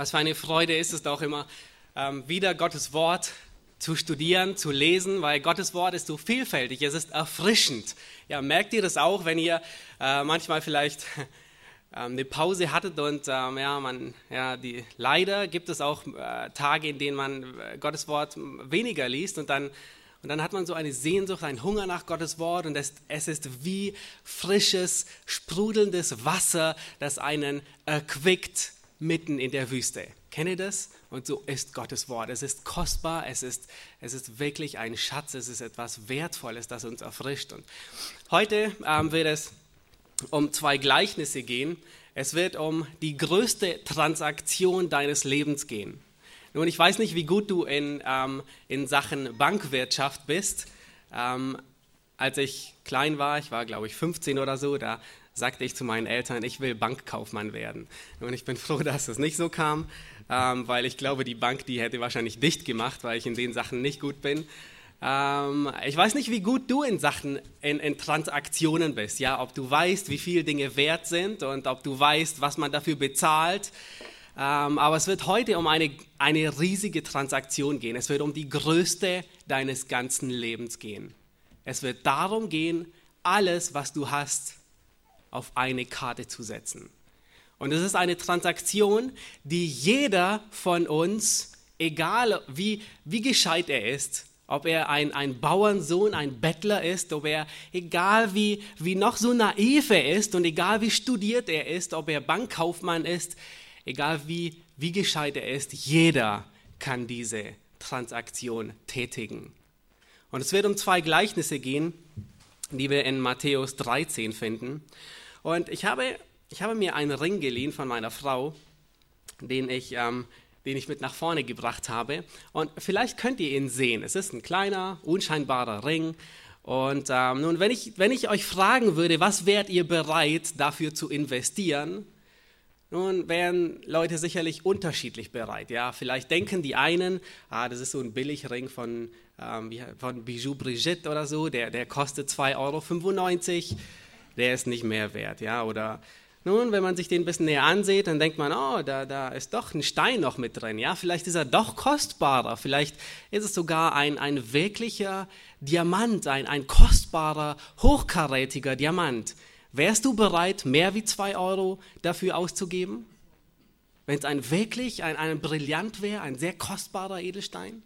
Was für eine Freude ist es doch immer, wieder Gottes Wort zu studieren, zu lesen, weil Gottes Wort ist so vielfältig, es ist erfrischend. Ja, merkt ihr das auch, wenn ihr manchmal vielleicht eine Pause hattet und leider gibt es auch Tage, in denen man Gottes Wort weniger liest und dann hat man so eine Sehnsucht, einen Hunger nach Gottes Wort und es ist wie frisches, sprudelndes Wasser, das einen erquickt mitten in der Wüste. Kennt ihr das? Und so ist Gottes Wort. Es ist kostbar, es ist wirklich ein Schatz, es ist etwas Wertvolles, das uns erfrischt. Und heute wird es um zwei Gleichnisse gehen. Es wird um die größte Transaktion deines Lebens gehen. Nun, ich weiß nicht, wie gut du in Sachen Bankwirtschaft bist. Als ich klein war, ich war glaube ich 15 oder so, da sagte ich zu meinen Eltern, ich will Bankkaufmann werden. Und ich bin froh, dass das nicht so kam, weil ich glaube, die Bank, die hätte wahrscheinlich dicht gemacht, weil ich in den Sachen nicht gut bin. Ich weiß nicht, wie gut du in Sachen, in Transaktionen bist, ja, ob du weißt, wie viel Dinge wert sind und ob du weißt, was man dafür bezahlt. Aber es wird heute um eine riesige Transaktion gehen. Es wird um die größte deines ganzen Lebens gehen. Es wird darum gehen, alles, was du hast, auf eine Karte zu setzen. Und es ist eine Transaktion, die jeder von uns, egal wie gescheit er ist, ob er ein Bauernsohn, ein Bettler ist, ob er, egal wie noch so naiv er ist und egal wie studiert er ist, ob er Bankkaufmann ist, egal wie gescheit er ist, jeder kann diese Transaktion tätigen. Und es wird um zwei Gleichnisse gehen, die wir in Matthäus 13 finden. Und ich habe mir einen Ring geliehen von meiner Frau, den ich mit nach vorne gebracht habe. Und vielleicht könnt ihr ihn sehen. Es ist ein kleiner, unscheinbarer Ring. Und nun, wenn ich euch fragen würde, was wärt ihr bereit, dafür zu investieren? Nun wären Leute sicherlich unterschiedlich bereit. Ja, vielleicht denken die einen, das ist so ein Billigring von Bijou Brigitte oder so, der kostet 2,95 €, der ist nicht mehr wert. Ja, oder nun, wenn man sich den ein bisschen näher ansieht, dann denkt man, da ist doch ein Stein noch mit drin. Ja, vielleicht ist er doch kostbarer, vielleicht ist es sogar ein wirklicher Diamant, ein kostbarer, hochkarätiger Diamant. Wärst du bereit, mehr wie 2 € dafür auszugeben? Wenn es ein Brillant wäre, ein sehr kostbarer Edelstein?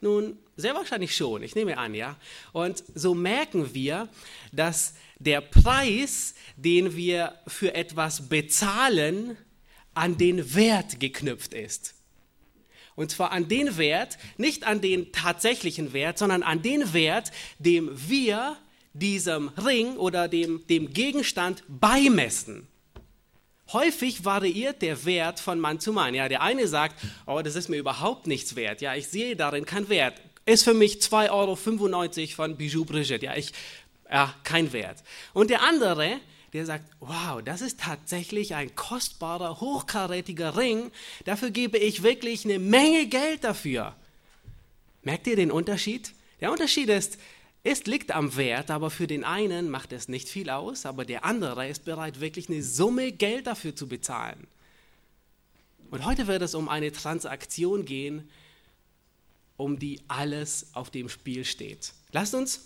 Nun, sehr wahrscheinlich schon, ich nehme an, ja. Und so merken wir, dass der Preis, den wir für etwas bezahlen, an den Wert geknüpft ist. Und zwar an den Wert, nicht an den tatsächlichen Wert, sondern an den Wert, dem wir diesem Ring oder dem Gegenstand beimessen. Häufig variiert der Wert von Mann zu Mann. Ja, der eine sagt, das ist mir überhaupt nichts wert. Ja, ich sehe darin keinen Wert. Ist für mich 2,95 € von Bijou Brigitte. Ja, kein Wert. Und der andere, der sagt, wow, das ist tatsächlich ein kostbarer, hochkarätiger Ring. Dafür gebe ich wirklich eine Menge Geld dafür. Merkt ihr den Unterschied? Der Unterschied ist, es liegt am Wert, aber für den einen macht es nicht viel aus, aber der andere ist bereit, wirklich eine Summe Geld dafür zu bezahlen. Und heute wird es um eine Transaktion gehen, um die alles auf dem Spiel steht. Lasst uns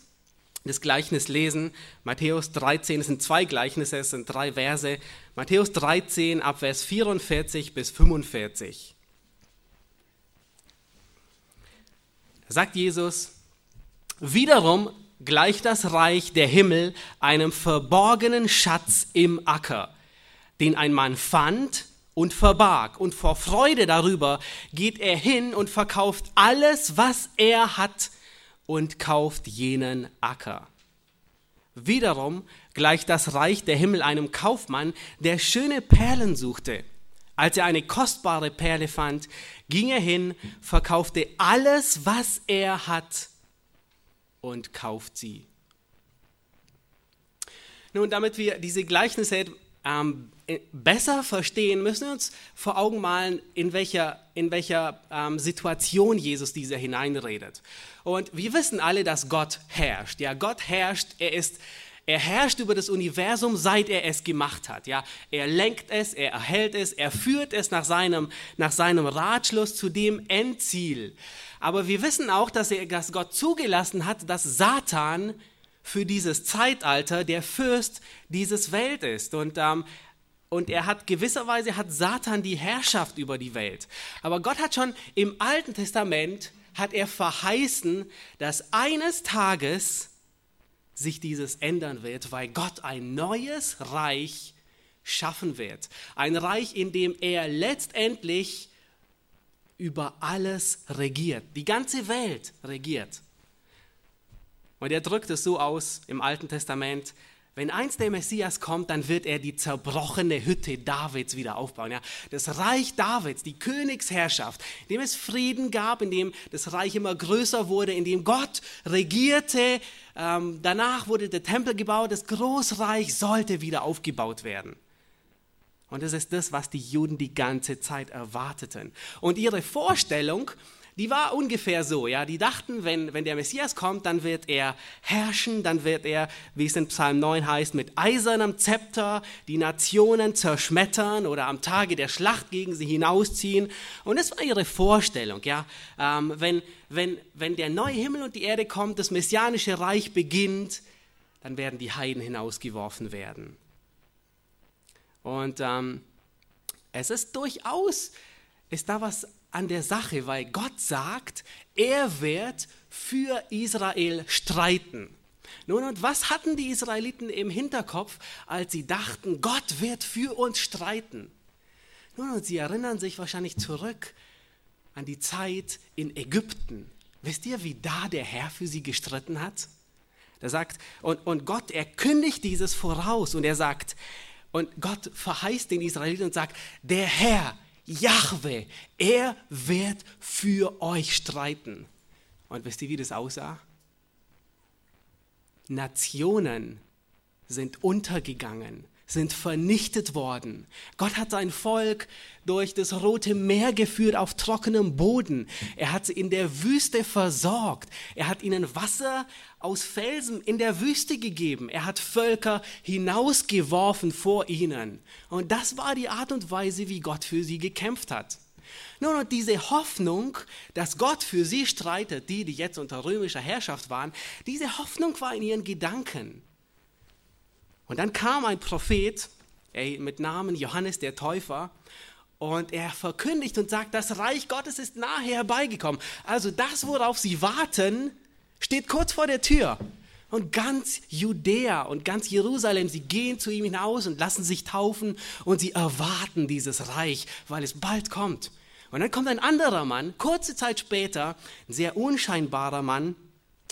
das Gleichnis lesen. Matthäus 13, es sind zwei Gleichnisse, es sind 3 Verse. Matthäus 13, ab Vers 44 bis 45. Da sagt Jesus: Wiederum gleicht das Reich der Himmel einem verborgenen Schatz im Acker, den ein Mann fand und verbarg. Und vor Freude darüber geht er hin und verkauft alles, was er hat, und kauft jenen Acker. Wiederum gleicht das Reich der Himmel einem Kaufmann, der schöne Perlen suchte. Als er eine kostbare Perle fand, ging er hin, verkaufte alles, was er hat, und kauft sie. Nun, damit wir diese Gleichnisse besser verstehen, müssen wir uns vor Augen malen, in welcher Situation Jesus diese hineinredet. Und wir wissen alle, dass Gott herrscht. Ja, Gott herrscht, er ist Er herrscht über das Universum, seit er es gemacht hat. Ja? Er lenkt es, er erhält es, er führt es nach seinem Ratschluss zu dem Endziel. Aber wir wissen auch, dass Gott zugelassen hat, dass Satan für dieses Zeitalter der Fürst dieses Welt ist. Und er hat gewisserweise Satan die Herrschaft über die Welt. Aber Gott hat schon im Alten Testament verheißen, dass eines Tages sich dieses ändern wird, weil Gott ein neues Reich schaffen wird. Ein Reich, in dem er letztendlich über alles regiert, die ganze Welt regiert. Und er drückt es so aus im Alten Testament: Wenn einst der Messias kommt, dann wird er die zerbrochene Hütte Davids wieder aufbauen. Ja, das Reich Davids, die Königsherrschaft, in dem es Frieden gab, in dem das Reich immer größer wurde, in dem Gott regierte. Danach wurde der Tempel gebaut, das Großreich sollte wieder aufgebaut werden. Und das ist das, was die Juden die ganze Zeit erwarteten. Und ihre Vorstellung, die war ungefähr so, ja, die dachten, wenn der Messias kommt, dann wird er herrschen, dann wird er, wie es in Psalm 9 heißt, mit eisernem Zepter die Nationen zerschmettern oder am Tage der Schlacht gegen sie hinausziehen. Und das war ihre Vorstellung, ja, wenn der neue Himmel und die Erde kommt, das messianische Reich beginnt, dann werden die Heiden hinausgeworfen werden. Und es ist durchaus, ist da was an der Sache, weil Gott sagt, er wird für Israel streiten. Nun, und was hatten die Israeliten im Hinterkopf, als sie dachten, Gott wird für uns streiten? Nun, und sie erinnern sich wahrscheinlich zurück an die Zeit in Ägypten. Wisst ihr, wie da der Herr für sie gestritten hat? Da sagt, und Gott, er kündigt dieses voraus und er sagt, und Gott verheißt den Israeliten und sagt, der Herr, Jahwe, er wird für euch streiten. Und wisst ihr, wie das aussah? Nationen sind untergegangen, sind vernichtet worden. Gott hat sein Volk durch das Rote Meer geführt auf trockenem Boden. Er hat sie in der Wüste versorgt. Er hat ihnen Wasser aus Felsen in der Wüste gegeben. Er hat Völker hinausgeworfen vor ihnen. Und das war die Art und Weise, wie Gott für sie gekämpft hat. Nun, und diese Hoffnung, dass Gott für sie streitet, die jetzt unter römischer Herrschaft waren, diese Hoffnung war in ihren Gedanken. Und dann kam ein Prophet mit Namen Johannes der Täufer und er verkündigt und sagt, das Reich Gottes ist nahe herbeigekommen. Also das, worauf sie warten, steht kurz vor der Tür. Und ganz Judäa und ganz Jerusalem, sie gehen zu ihm hinaus und lassen sich taufen und sie erwarten dieses Reich, weil es bald kommt. Und dann kommt ein anderer Mann, kurze Zeit später, ein sehr unscheinbarer Mann,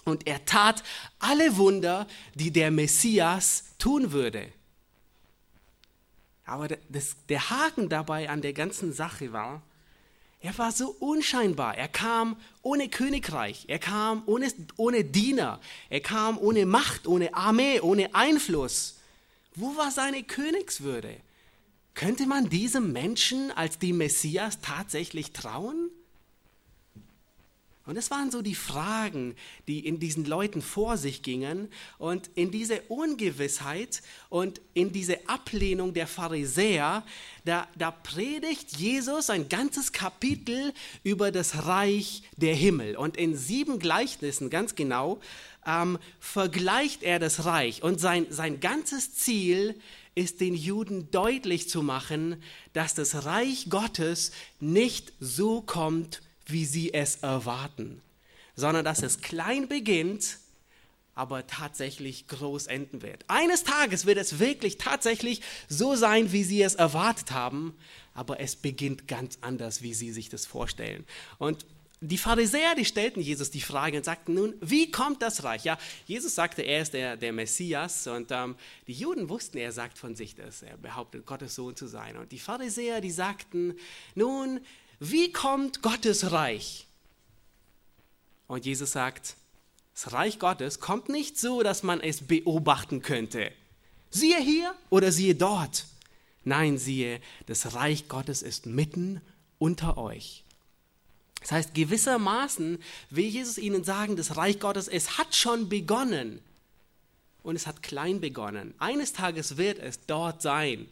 und er tat alle Wunder, die der Messias tun würde. Aber der Haken dabei an der ganzen Sache war, er war so unscheinbar. Er kam ohne Königreich, er kam ohne Diener, er kam ohne Macht, ohne Armee, ohne Einfluss. Wo war seine Königswürde? Könnte man diesem Menschen als dem Messias tatsächlich trauen? Und das waren so die Fragen, die in diesen Leuten vor sich gingen und in diese Ungewissheit und in diese Ablehnung der Pharisäer, da predigt Jesus ein ganzes Kapitel über das Reich der Himmel. Und in 7 Gleichnissen ganz genau vergleicht er das Reich und sein ganzes Ziel ist den Juden deutlich zu machen, dass das Reich Gottes nicht so kommt, wie sie es erwarten, sondern dass es klein beginnt, aber tatsächlich groß enden wird. Eines Tages wird es wirklich tatsächlich so sein, wie sie es erwartet haben, aber es beginnt ganz anders, wie sie sich das vorstellen. Und die Pharisäer, die stellten Jesus die Frage und sagten nun, wie kommt das Reich? Ja, Jesus sagte, er ist der Messias und die Juden wussten, er sagt von sich das, er behauptet, Gottes Sohn zu sein. Und die Pharisäer, die sagten, nun, wie kommt Gottes Reich? Und Jesus sagt, das Reich Gottes kommt nicht so, dass man es beobachten könnte. Siehe hier oder siehe dort. Nein, siehe, das Reich Gottes ist mitten unter euch. Das heißt, gewissermaßen will Jesus ihnen sagen, das Reich Gottes, es hat schon begonnen. und es hat klein begonnen. Eines Tages wird es dort sein,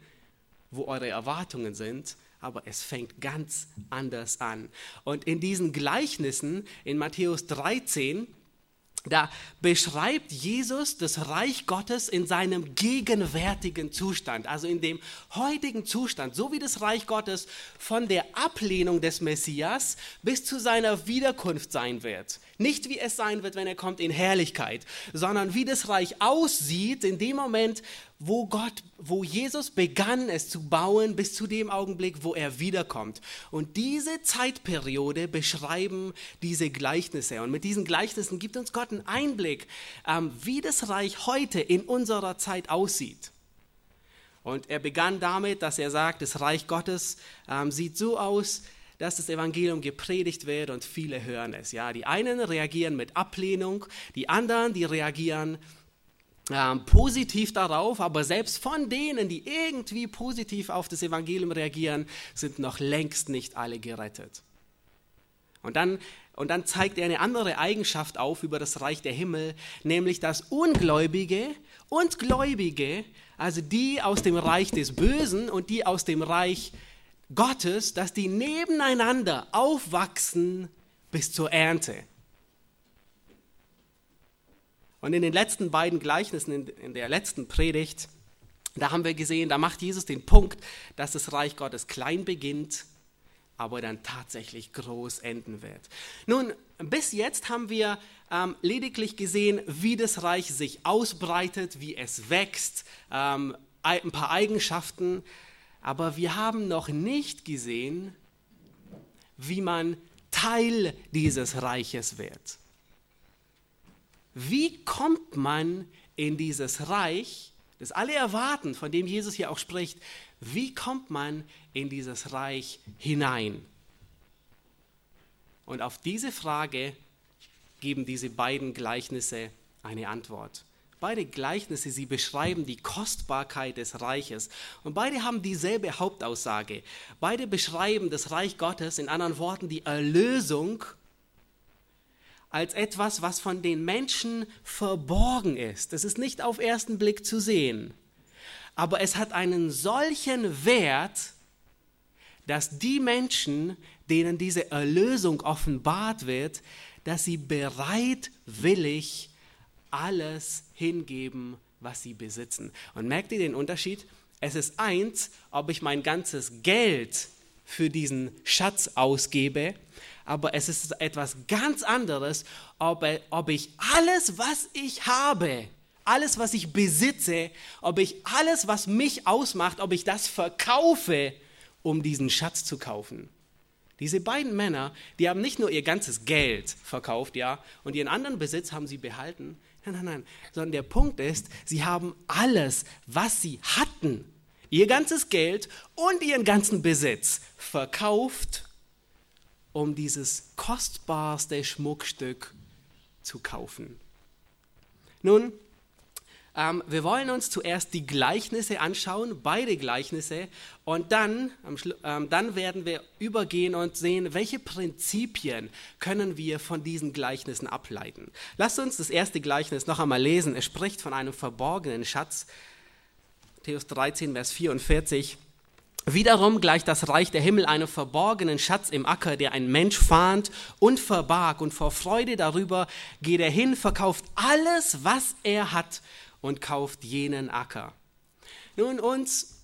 wo eure Erwartungen sind, aber es fängt ganz anders an. Und in diesen Gleichnissen in Matthäus 13, da beschreibt Jesus das Reich Gottes in seinem gegenwärtigen Zustand, also in dem heutigen Zustand, so wie das Reich Gottes von der Ablehnung des Messias bis zu seiner Wiederkunft sein wird. Nicht wie es sein wird, wenn er kommt in Herrlichkeit, sondern wie das Reich aussieht in dem Moment, wo Jesus begann, es zu bauen, bis zu dem Augenblick, wo er wiederkommt. Und diese Zeitperiode beschreiben diese Gleichnisse. Und mit diesen Gleichnissen gibt uns Gott einen Einblick, wie das Reich heute in unserer Zeit aussieht. Und er begann damit, dass er sagt, das Reich Gottes sieht so aus, dass das Evangelium gepredigt wird und viele hören es. Ja, die einen reagieren mit Ablehnung, die anderen, die reagieren positiv darauf, aber selbst von denen, die irgendwie positiv auf das Evangelium reagieren, sind noch längst nicht alle gerettet. Und dann zeigt er eine andere Eigenschaft auf über das Reich der Himmel, nämlich dass Ungläubige und Gläubige, also die aus dem Reich des Bösen und die aus dem Reich Gottes, dass die nebeneinander aufwachsen bis zur Ernte. Und in den letzten beiden Gleichnissen, in der letzten Predigt, da haben wir gesehen, da macht Jesus den Punkt, dass das Reich Gottes klein beginnt, aber dann tatsächlich groß enden wird. Nun, bis jetzt haben wir lediglich gesehen, wie das Reich sich ausbreitet, wie es wächst, ein paar Eigenschaften, aber wir haben noch nicht gesehen, wie man Teil dieses Reiches wird. Wie kommt man in dieses Reich, das alle erwarten, von dem Jesus hier auch spricht, wie kommt man in dieses Reich hinein? Und auf diese Frage geben diese beiden Gleichnisse eine Antwort. Beide Gleichnisse, sie beschreiben die Kostbarkeit des Reiches. Und beide haben dieselbe Hauptaussage. Beide beschreiben das Reich Gottes, in anderen Worten die Erlösung, als etwas, was von den Menschen verborgen ist. Es ist nicht auf ersten Blick zu sehen, aber es hat einen solchen Wert, dass die Menschen, denen diese Erlösung offenbart wird, dass sie bereitwillig alles hingeben, was sie besitzen. Und merkt ihr den Unterschied? Es ist eins, ob ich mein ganzes Geld für diesen Schatz ausgebe, aber es ist etwas ganz anderes, ob ich alles, was ich habe, alles, was ich besitze, ob ich alles, was mich ausmacht, ob ich das verkaufe, um diesen Schatz zu kaufen. Diese beiden Männer, die haben nicht nur ihr ganzes Geld verkauft, ja, und ihren anderen Besitz haben sie behalten. Nein, sondern der Punkt ist, sie haben alles, was sie hatten, ihr ganzes Geld und ihren ganzen Besitz verkauft, um dieses kostbarste Schmuckstück zu kaufen. Nun, wir wollen uns zuerst die Gleichnisse anschauen, beide Gleichnisse, und dann werden wir übergehen und sehen, welche Prinzipien können wir von diesen Gleichnissen ableiten. Lasst uns das erste Gleichnis noch einmal lesen. Es spricht von einem verborgenen Schatz. Matthäus 13, Vers 44. Wiederum gleicht das Reich der Himmel einem verborgenen Schatz im Acker, der ein Mensch fand und verbarg. Und vor Freude darüber geht er hin, verkauft alles, was er hat und kauft jenen Acker. Nun, uns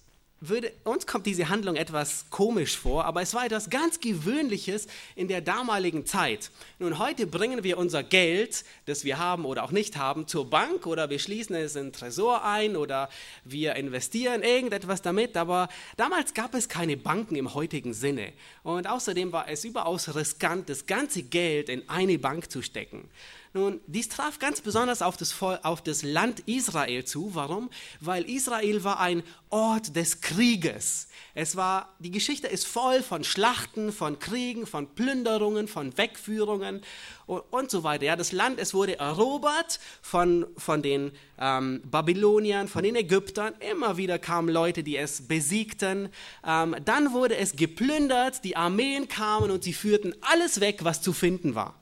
kommt diese Handlung etwas komisch vor, aber es war etwas ganz Gewöhnliches in der damaligen Zeit. Nun, heute bringen wir unser Geld, das wir haben oder auch nicht haben, zur Bank oder wir schließen es in den Tresor ein oder wir investieren irgendetwas damit, aber damals gab es keine Banken im heutigen Sinne. Und außerdem war es überaus riskant, das ganze Geld in eine Bank zu stecken. Nun, dies traf ganz besonders auf das Land Israel zu. Warum? Weil Israel war ein Ort des Krieges. Die Geschichte ist voll von Schlachten, von Kriegen, von Plünderungen, von Wegführungen und so weiter. Ja, das Land, es wurde erobert von den Babyloniern, von den Ägyptern. Immer wieder kamen Leute, die es besiegten. Dann wurde es geplündert, die Armeen kamen und sie führten alles weg, was zu finden war.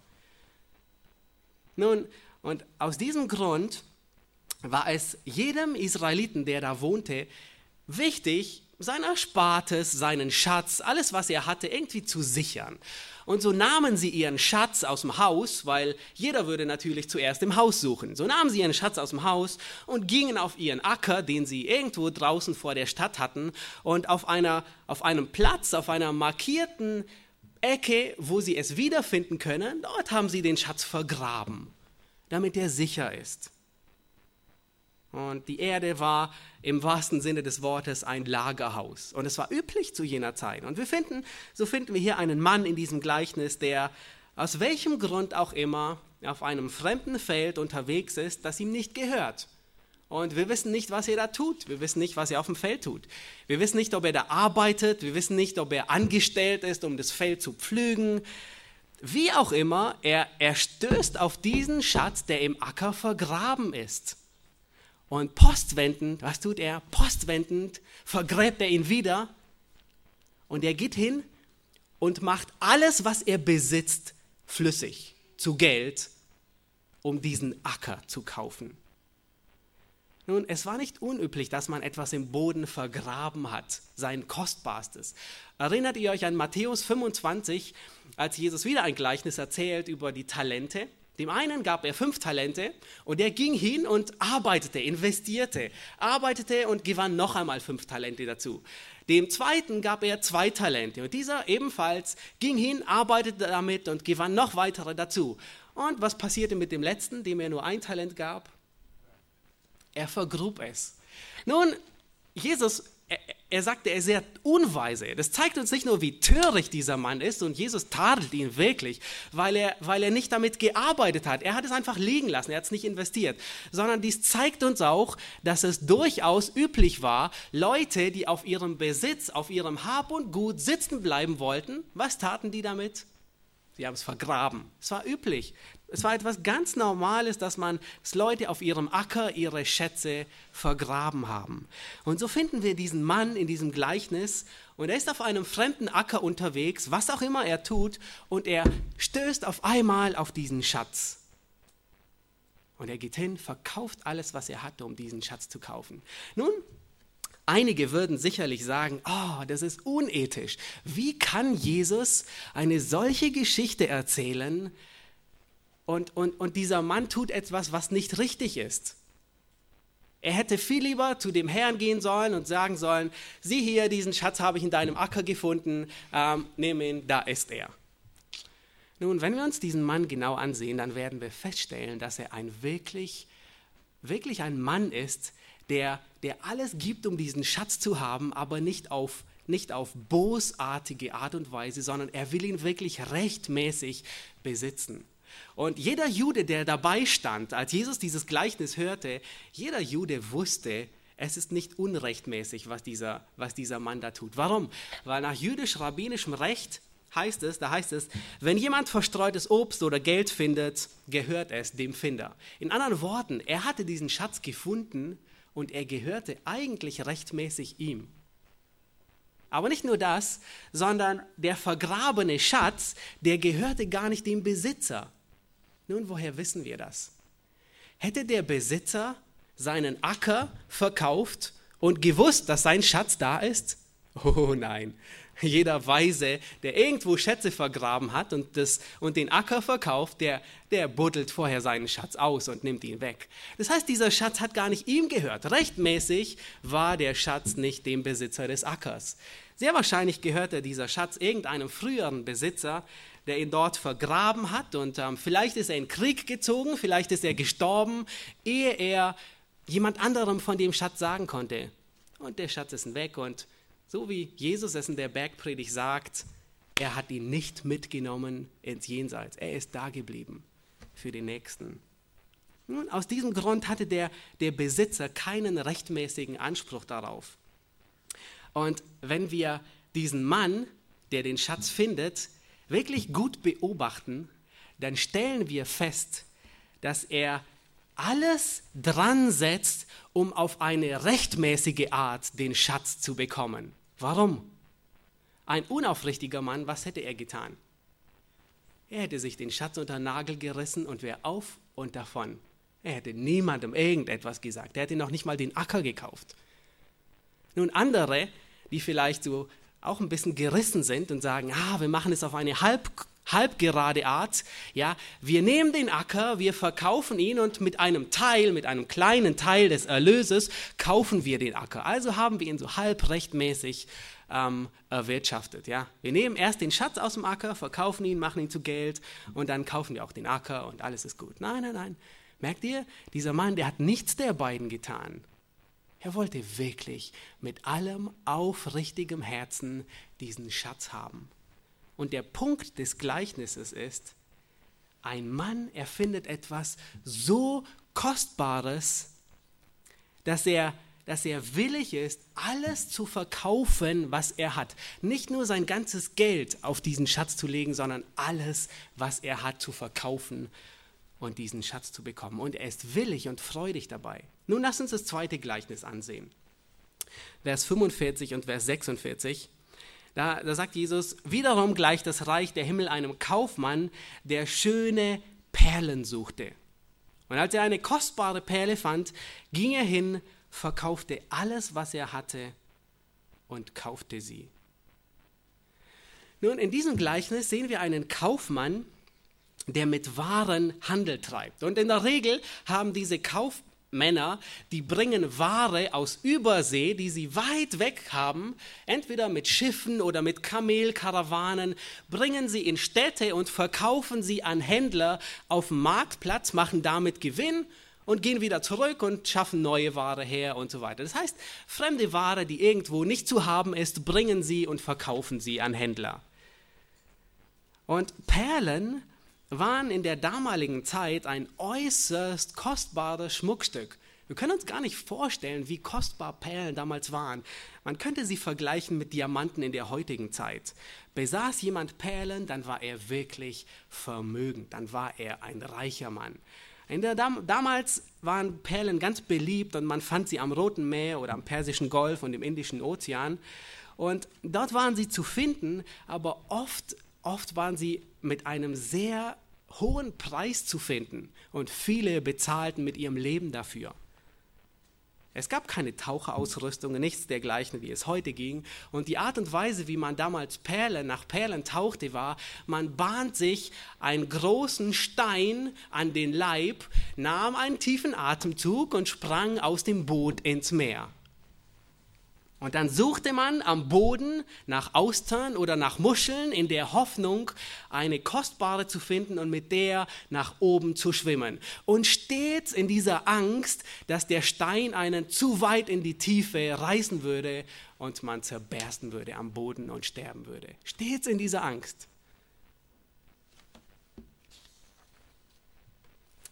Nun, und aus diesem Grund war es jedem Israeliten, der da wohnte, wichtig, sein Erspartes, seinen Schatz, alles, was er hatte, irgendwie zu sichern. Und so nahmen sie ihren Schatz aus dem Haus, weil jeder würde natürlich zuerst im Haus suchen. So nahmen sie ihren Schatz aus dem Haus und gingen auf ihren Acker, den sie irgendwo draußen vor der Stadt hatten, und auf einem markierten Ecke, wo sie es wiederfinden können, dort haben sie den Schatz vergraben, damit er sicher ist. Und die Erde war im wahrsten Sinne des Wortes ein Lagerhaus. Und es war üblich zu jener Zeit. Und so finden wir hier einen Mann in diesem Gleichnis, der aus welchem Grund auch immer auf einem fremden Feld unterwegs ist, das ihm nicht gehört. Und wir wissen nicht, was er da tut. Wir wissen nicht, was er auf dem Feld tut. Wir wissen nicht, ob er da arbeitet. Wir wissen nicht, ob er angestellt ist, um das Feld zu pflügen. Wie auch immer, er stößt auf diesen Schatz, der im Acker vergraben ist. Und postwendend, was tut er? Postwendend vergräbt er ihn wieder und er geht hin und macht alles, was er besitzt, flüssig zu Geld, um diesen Acker zu kaufen. Nun, es war nicht unüblich, dass man etwas im Boden vergraben hat, sein Kostbarstes. Erinnert ihr euch an Matthäus 25, als Jesus wieder ein Gleichnis erzählt über die Talente? Dem einen gab er 5 Talente und er ging hin und arbeitete, investierte, arbeitete und gewann noch einmal 5 Talente dazu. Dem zweiten gab er 2 Talente und dieser ebenfalls ging hin, arbeitete damit und gewann noch weitere dazu. Und was passierte mit dem letzten, dem er nur 1 Talent gab? Er vergrub es. Nun, Jesus, er sagte, er ist sehr unweise. Das zeigt uns nicht nur, wie töricht dieser Mann ist, und Jesus tadelt ihn wirklich, weil er nicht damit gearbeitet hat. Er hat es einfach liegen lassen, er hat es nicht investiert. Sondern dies zeigt uns auch, dass es durchaus üblich war, Leute, die auf ihrem Besitz, auf ihrem Hab und Gut sitzen bleiben wollten, was taten die damit? Sie haben es vergraben. Es war üblich. Es war etwas ganz Normales, dass Leute auf ihrem Acker ihre Schätze vergraben haben. Und so finden wir diesen Mann in diesem Gleichnis und er ist auf einem fremden Acker unterwegs, was auch immer er tut, und er stößt auf einmal auf diesen Schatz. Und er geht hin, verkauft alles, was er hatte, um diesen Schatz zu kaufen. Nun, einige würden sicherlich sagen, oh, das ist unethisch. Wie kann Jesus eine solche Geschichte erzählen? Und dieser Mann tut etwas, was nicht richtig ist. Er hätte viel lieber zu dem Herrn gehen sollen und sagen sollen, sieh hier, diesen Schatz habe ich in deinem Acker gefunden, nimm ihn, da ist er. Nun, wenn wir uns diesen Mann genau ansehen, dann werden wir feststellen, dass er ein wirklich, wirklich ein Mann ist, der alles gibt, um diesen Schatz zu haben, aber nicht auf bosartige Art und Weise, sondern er will ihn wirklich rechtmäßig besitzen. Und jeder Jude, der dabei stand, als Jesus dieses Gleichnis hörte, jeder Jude wusste, es ist nicht unrechtmäßig, was dieser Mann da tut. Warum? Weil nach jüdisch-rabbinischem Recht heißt es, wenn jemand verstreutes Obst oder Geld findet, gehört es dem Finder. In anderen Worten, er hatte diesen Schatz gefunden und er gehörte eigentlich rechtmäßig ihm. Aber nicht nur das, sondern der vergrabene Schatz, der gehörte gar nicht dem Besitzer. Nun, woher wissen wir das? Hätte der Besitzer seinen Acker verkauft und gewusst, dass sein Schatz da ist? Oh nein, jeder Weise, der irgendwo Schätze vergraben hat und den Acker verkauft, der buddelt vorher seinen Schatz aus und nimmt ihn weg. Das heißt, dieser Schatz hat gar nicht ihm gehört. Rechtmäßig war der Schatz nicht dem Besitzer des Ackers. Sehr wahrscheinlich gehörte dieser Schatz irgendeinem früheren Besitzer, der ihn dort vergraben hat, und vielleicht ist er in den Krieg gezogen, vielleicht ist er gestorben, ehe er jemand anderem von dem Schatz sagen konnte. Und der Schatz ist weg, und so wie Jesus es in der Bergpredigt sagt, er hat ihn nicht mitgenommen ins Jenseits, er ist da geblieben für den Nächsten. Nun, aus diesem Grund hatte der Besitzer keinen rechtmäßigen Anspruch darauf. Und wenn wir diesen Mann, der den Schatz findet, wirklich gut beobachten, dann stellen wir fest, dass er alles dran setzt, um auf eine rechtmäßige Art den Schatz zu bekommen. Warum? Ein unaufrichtiger Mann, was hätte er getan? Er hätte sich den Schatz unter den Nagel gerissen und wäre auf und davon. Er hätte niemandem irgendetwas gesagt. Er hätte noch nicht mal den Acker gekauft. Nun, andere, die vielleicht so auch ein bisschen gerissen sind und sagen, wir machen es auf eine halbgerade Art. Ja, wir nehmen den Acker, wir verkaufen ihn und mit einem kleinen Teil des Erlöses kaufen wir den Acker. Also haben wir ihn so halb rechtmäßig erwirtschaftet. Ja. Wir nehmen erst den Schatz aus dem Acker, verkaufen ihn, machen ihn zu Geld und dann kaufen wir auch den Acker und alles ist gut. Nein. Merkt ihr, dieser Mann, der hat nichts der beiden getan. Er wollte wirklich mit allem aufrichtigem Herzen diesen Schatz haben. Und der Punkt des Gleichnisses ist, ein Mann erfindet etwas so Kostbares, dass er willig ist, alles zu verkaufen, was er hat. Nicht nur sein ganzes Geld auf diesen Schatz zu legen, sondern alles, was er hat, zu verkaufen und diesen Schatz zu bekommen. Und er ist willig und freudig dabei. Nun lass uns das zweite Gleichnis ansehen. Vers 45 und Vers 46. Da sagt Jesus, wiederum gleicht das Reich der Himmel einem Kaufmann, der schöne Perlen suchte. Und als er eine kostbare Perle fand, ging er hin, verkaufte alles, was er hatte und kaufte sie. Nun, in diesem Gleichnis sehen wir einen Kaufmann, der mit Waren Handel treibt. Und in der Regel haben diese Kaufmänner, die bringen Ware aus Übersee, die sie weit weg haben, entweder mit Schiffen oder mit Kamelkarawanen, bringen sie in Städte und verkaufen sie an Händler auf dem Marktplatz, machen damit Gewinn und gehen wieder zurück und schaffen neue Ware her und so weiter. Das heißt, fremde Ware, die irgendwo nicht zu haben ist, bringen sie und verkaufen sie an Händler. Und Perlen waren in der damaligen Zeit ein äußerst kostbares Schmuckstück. Wir können uns gar nicht vorstellen, wie kostbar Perlen damals waren. Man könnte sie vergleichen mit Diamanten in der heutigen Zeit. Besaß jemand Perlen, dann war er wirklich vermögend, dann war er ein reicher Mann. Damals waren Perlen ganz beliebt und man fand sie am Roten Meer oder am Persischen Golf und im Indischen Ozean. Und dort waren sie zu finden, aber oft waren sie mit einem sehr hohen Preis zu finden und viele bezahlten mit ihrem Leben dafür. Es gab keine Taucherausrüstung, nichts dergleichen, wie es heute ging. Und die Art und Weise, wie man damals nach Perlen tauchte, war, man bahnt sich einen großen Stein an den Leib, nahm einen tiefen Atemzug und sprang aus dem Boot ins Meer. Und dann suchte man am Boden nach Austern oder nach Muscheln in der Hoffnung, eine kostbare zu finden und mit der nach oben zu schwimmen. Und stets in dieser Angst, dass der Stein einen zu weit in die Tiefe reißen würde und man zerbersten würde am Boden und sterben würde. Stets in dieser Angst.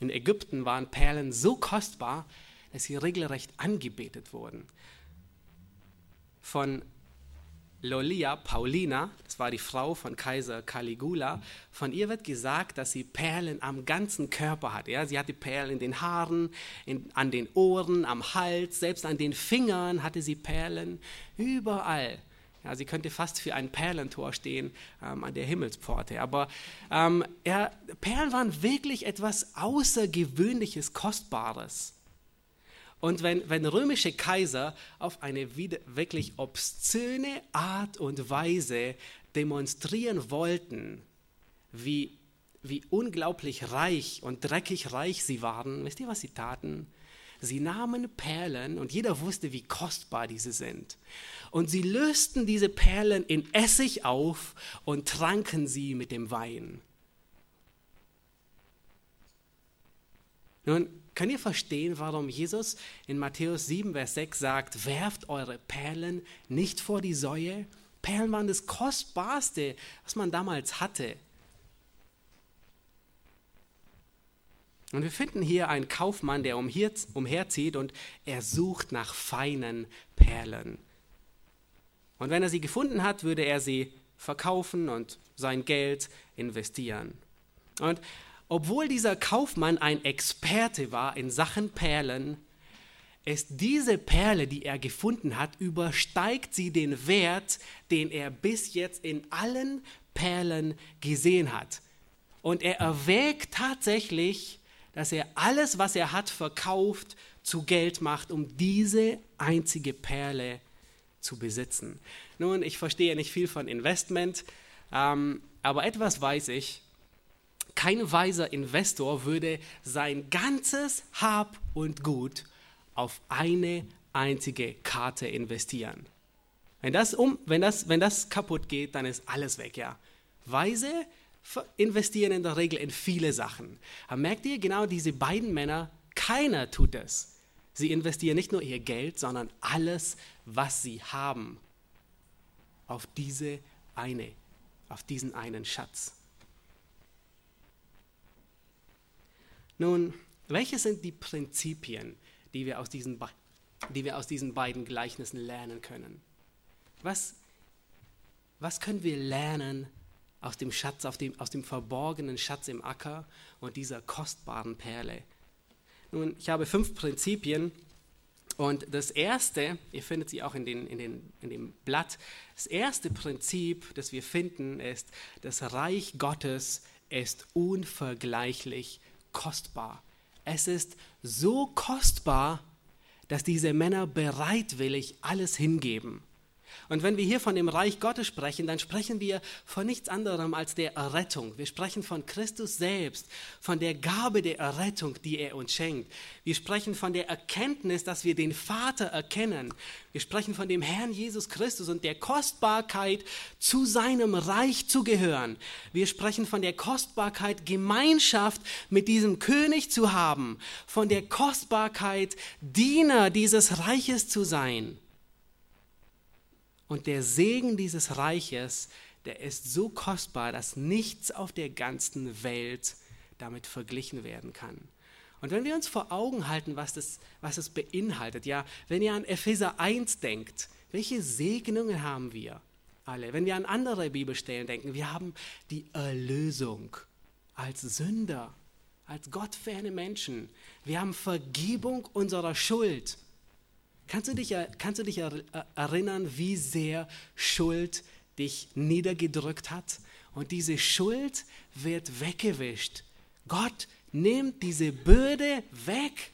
In Ägypten waren Perlen so kostbar, dass sie regelrecht angebetet wurden. Von Lollia Paulina, das war die Frau von Kaiser Caligula, von ihr wird gesagt, dass sie Perlen am ganzen Körper hat. Ja? Sie hatte Perlen in den Haaren, an den Ohren, am Hals, selbst an den Fingern hatte sie Perlen, überall. Ja, sie könnte fast für ein Perlentor stehen an der Himmelspforte. Aber Perlen waren wirklich etwas Außergewöhnliches, Kostbares. Und wenn römische Kaiser auf eine wirklich obszöne Art und Weise demonstrieren wollten, wie unglaublich reich und dreckig reich sie waren, wisst ihr, was sie taten? Sie nahmen Perlen und jeder wusste, wie kostbar diese sind. Und sie lösten diese Perlen in Essig auf und tranken sie mit dem Wein. Nun, könnt ihr verstehen, warum Jesus in Matthäus 7, Vers 6 sagt, werft eure Perlen nicht vor die Säue? Perlen waren das Kostbarste, was man damals hatte. Und wir finden hier einen Kaufmann, der umherzieht und er sucht nach feinen Perlen. Und wenn er sie gefunden hat, würde er sie verkaufen und sein Geld investieren. Und obwohl dieser Kaufmann ein Experte war in Sachen Perlen, ist diese Perle, die er gefunden hat, übersteigt sie den Wert, den er bis jetzt in allen Perlen gesehen hat. Und er erwägt tatsächlich, dass er alles, was er hat, verkauft, zu Geld macht, um diese einzige Perle zu besitzen. Nun, ich verstehe nicht viel von Investment, aber etwas weiß ich. Kein weiser Investor würde sein ganzes Hab und Gut auf eine einzige Karte investieren. Wenn das kaputt geht, dann ist alles weg, ja. Weise investieren in der Regel in viele Sachen. Aber merkt ihr, genau diese beiden Männer, keiner tut es. Sie investieren nicht nur ihr Geld, sondern alles, was sie haben, auf diesen einen Schatz. Nun, welche sind die Prinzipien, die wir aus diesen beiden Gleichnissen lernen können? Was können wir lernen aus dem Schatz, aus dem verborgenen Schatz im Acker und dieser kostbaren Perle? Nun, ich habe 5 Prinzipien und das erste, ihr findet sie auch in dem Blatt, das erste Prinzip, das wir finden, ist, das Reich Gottes ist unvergleichlich kostbar. Es ist so kostbar, dass diese Männer bereitwillig alles hingeben. Und wenn wir hier von dem Reich Gottes sprechen, dann sprechen wir von nichts anderem als der Errettung. Wir sprechen von Christus selbst, von der Gabe der Errettung, die er uns schenkt. Wir sprechen von der Erkenntnis, dass wir den Vater erkennen. Wir sprechen von dem Herrn Jesus Christus und der Kostbarkeit, zu seinem Reich zu gehören. Wir sprechen von der Kostbarkeit, Gemeinschaft mit diesem König zu haben, von der Kostbarkeit, Diener dieses Reiches zu sein. Und der Segen dieses Reiches, der ist so kostbar, dass nichts auf der ganzen Welt damit verglichen werden kann. Und wenn wir uns vor Augen halten, was das beinhaltet, ja, wenn ihr an Epheser 1 denkt, welche Segnungen haben wir alle? Wenn wir an andere Bibelstellen denken, wir haben die Erlösung als Sünder, als gottferne Menschen. Wir haben Vergebung unserer Schuld. Kannst du dich erinnern, wie sehr Schuld dich niedergedrückt hat? Und diese Schuld wird weggewischt. Gott nimmt diese Bürde weg.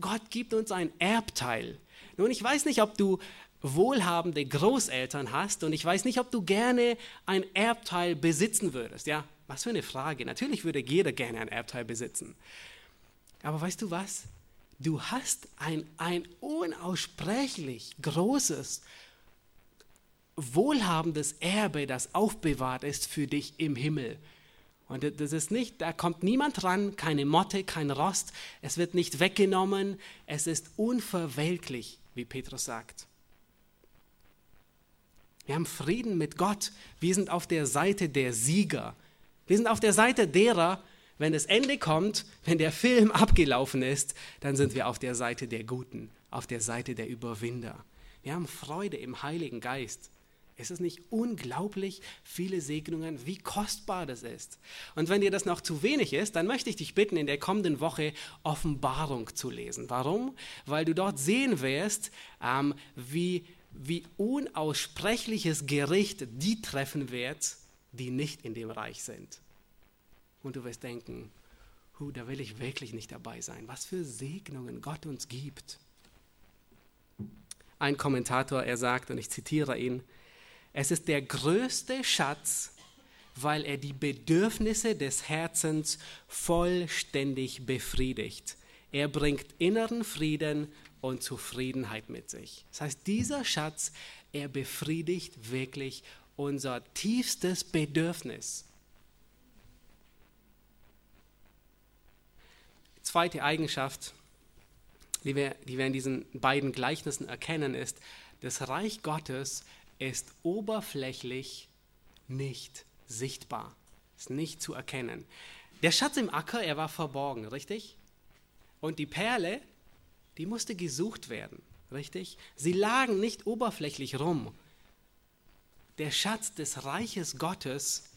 Gott gibt uns ein Erbteil. Nun, ich weiß nicht, ob du wohlhabende Großeltern hast und ich weiß nicht, ob du gerne ein Erbteil besitzen würdest. Ja, was für eine Frage. Natürlich würde jeder gerne ein Erbteil besitzen. Aber weißt du was? Du hast ein unaussprechlich großes, wohlhabendes Erbe, das aufbewahrt ist für dich im Himmel. Und das ist nicht, da kommt niemand ran, keine Motte, kein Rost, es wird nicht weggenommen, es ist unverwelklich, wie Petrus sagt. Wir haben Frieden mit Gott, wir sind auf der Seite der Sieger, wir sind auf der Seite derer, wenn das Ende kommt, wenn der Film abgelaufen ist, dann sind wir auf der Seite der Guten, auf der Seite der Überwinder. Wir haben Freude im Heiligen Geist. Ist es nicht unglaublich, viele Segnungen, wie kostbar das ist? Und wenn dir das noch zu wenig ist, dann möchte ich dich bitten, in der kommenden Woche Offenbarung zu lesen. Warum? Weil du dort sehen wirst, wie unaussprechliches Gericht die treffen wird, die nicht in dem Reich sind. Und du wirst denken, da will ich wirklich nicht dabei sein. Was für Segnungen Gott uns gibt. Ein Kommentator, er sagt, und ich zitiere ihn, es ist der größte Schatz, weil er die Bedürfnisse des Herzens vollständig befriedigt. Er bringt inneren Frieden und Zufriedenheit mit sich. Das heißt, dieser Schatz, er befriedigt wirklich unser tiefstes Bedürfnis. Zweite Eigenschaft, die wir in diesen beiden Gleichnissen erkennen, ist, das Reich Gottes ist oberflächlich nicht sichtbar, ist nicht zu erkennen. Der Schatz im Acker, er war verborgen, richtig? Und die Perle, die musste gesucht werden, richtig? Sie lagen nicht oberflächlich rum. Der Schatz des Reiches Gottes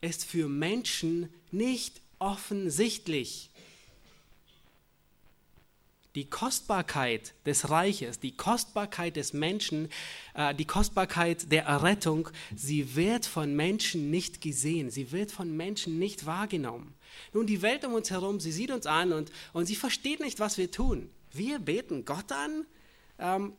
ist für Menschen nicht offensichtlich. Die Kostbarkeit des Reiches, die Kostbarkeit des Menschen, die Kostbarkeit der Errettung, sie wird von Menschen nicht gesehen, sie wird von Menschen nicht wahrgenommen. Nun, die Welt um uns herum, sie sieht uns an und sie versteht nicht, was wir tun. Wir beten Gott an,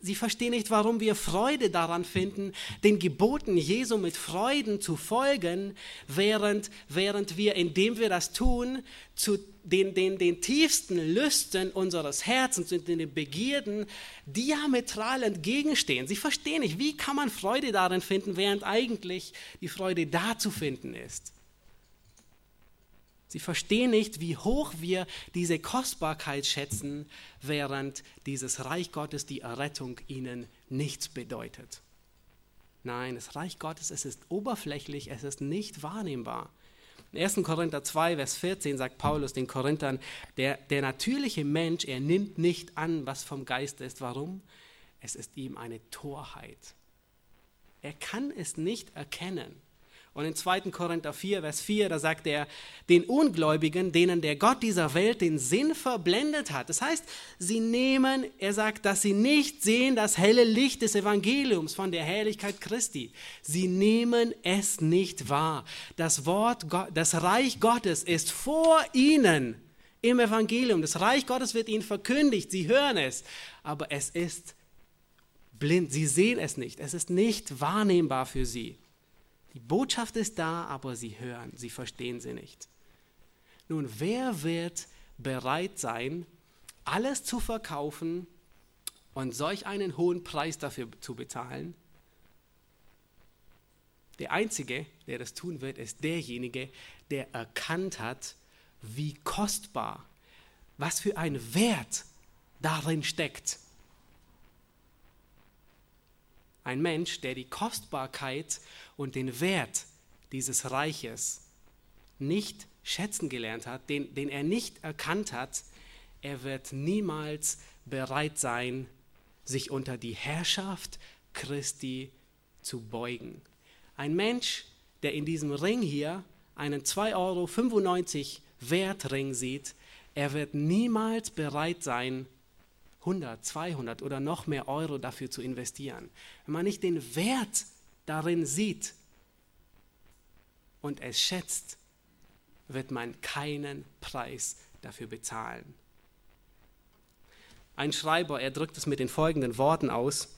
sie verstehen nicht, warum wir Freude daran finden, den Geboten Jesu mit Freuden zu folgen, während wir, indem wir das tun, zu den tiefsten Lüsten unseres Herzens und den Begierden diametral entgegenstehen. Sie verstehen nicht, wie kann man Freude darin finden, während eigentlich die Freude da zu finden ist. Sie verstehen nicht, wie hoch wir diese Kostbarkeit schätzen, während dieses Reich Gottes, die Errettung, ihnen nichts bedeutet. Nein, das Reich Gottes, es ist oberflächlich, es ist nicht wahrnehmbar. In 1. Korinther 2, Vers 14 sagt Paulus den Korinthern, der natürliche Mensch, er nimmt nicht an, was vom Geist ist. Warum? Es ist ihm eine Torheit. Er kann es nicht erkennen. Und in 2. Korinther 4, Vers 4, da sagt er, den Ungläubigen, denen der Gott dieser Welt den Sinn verblendet hat. Das heißt, er sagt, dass sie nicht sehen das helle Licht des Evangeliums von der Herrlichkeit Christi. Sie nehmen es nicht wahr. Das Reich Gottes ist vor ihnen im Evangelium. Das Reich Gottes wird ihnen verkündigt, sie hören es, aber es ist blind, sie sehen es nicht. Es ist nicht wahrnehmbar für sie. Die Botschaft ist da, aber sie hören, sie verstehen sie nicht. Nun, wer wird bereit sein, alles zu verkaufen und solch einen hohen Preis dafür zu bezahlen? Der Einzige, der das tun wird, ist derjenige, der erkannt hat, wie kostbar, was für ein Wert darin steckt. Ein Mensch, der die Kostbarkeit und den Wert dieses Reiches nicht schätzen gelernt hat, den er nicht erkannt hat, er wird niemals bereit sein, sich unter die Herrschaft Christi zu beugen. Ein Mensch, der in diesem Ring hier einen 2,95 € Wertring sieht, er wird niemals bereit sein, 100, 200 oder noch mehr Euro dafür zu investieren. Wenn man nicht den Wert darin sieht und es schätzt, wird man keinen Preis dafür bezahlen. Ein Schreiber, er drückt es mit den folgenden Worten aus.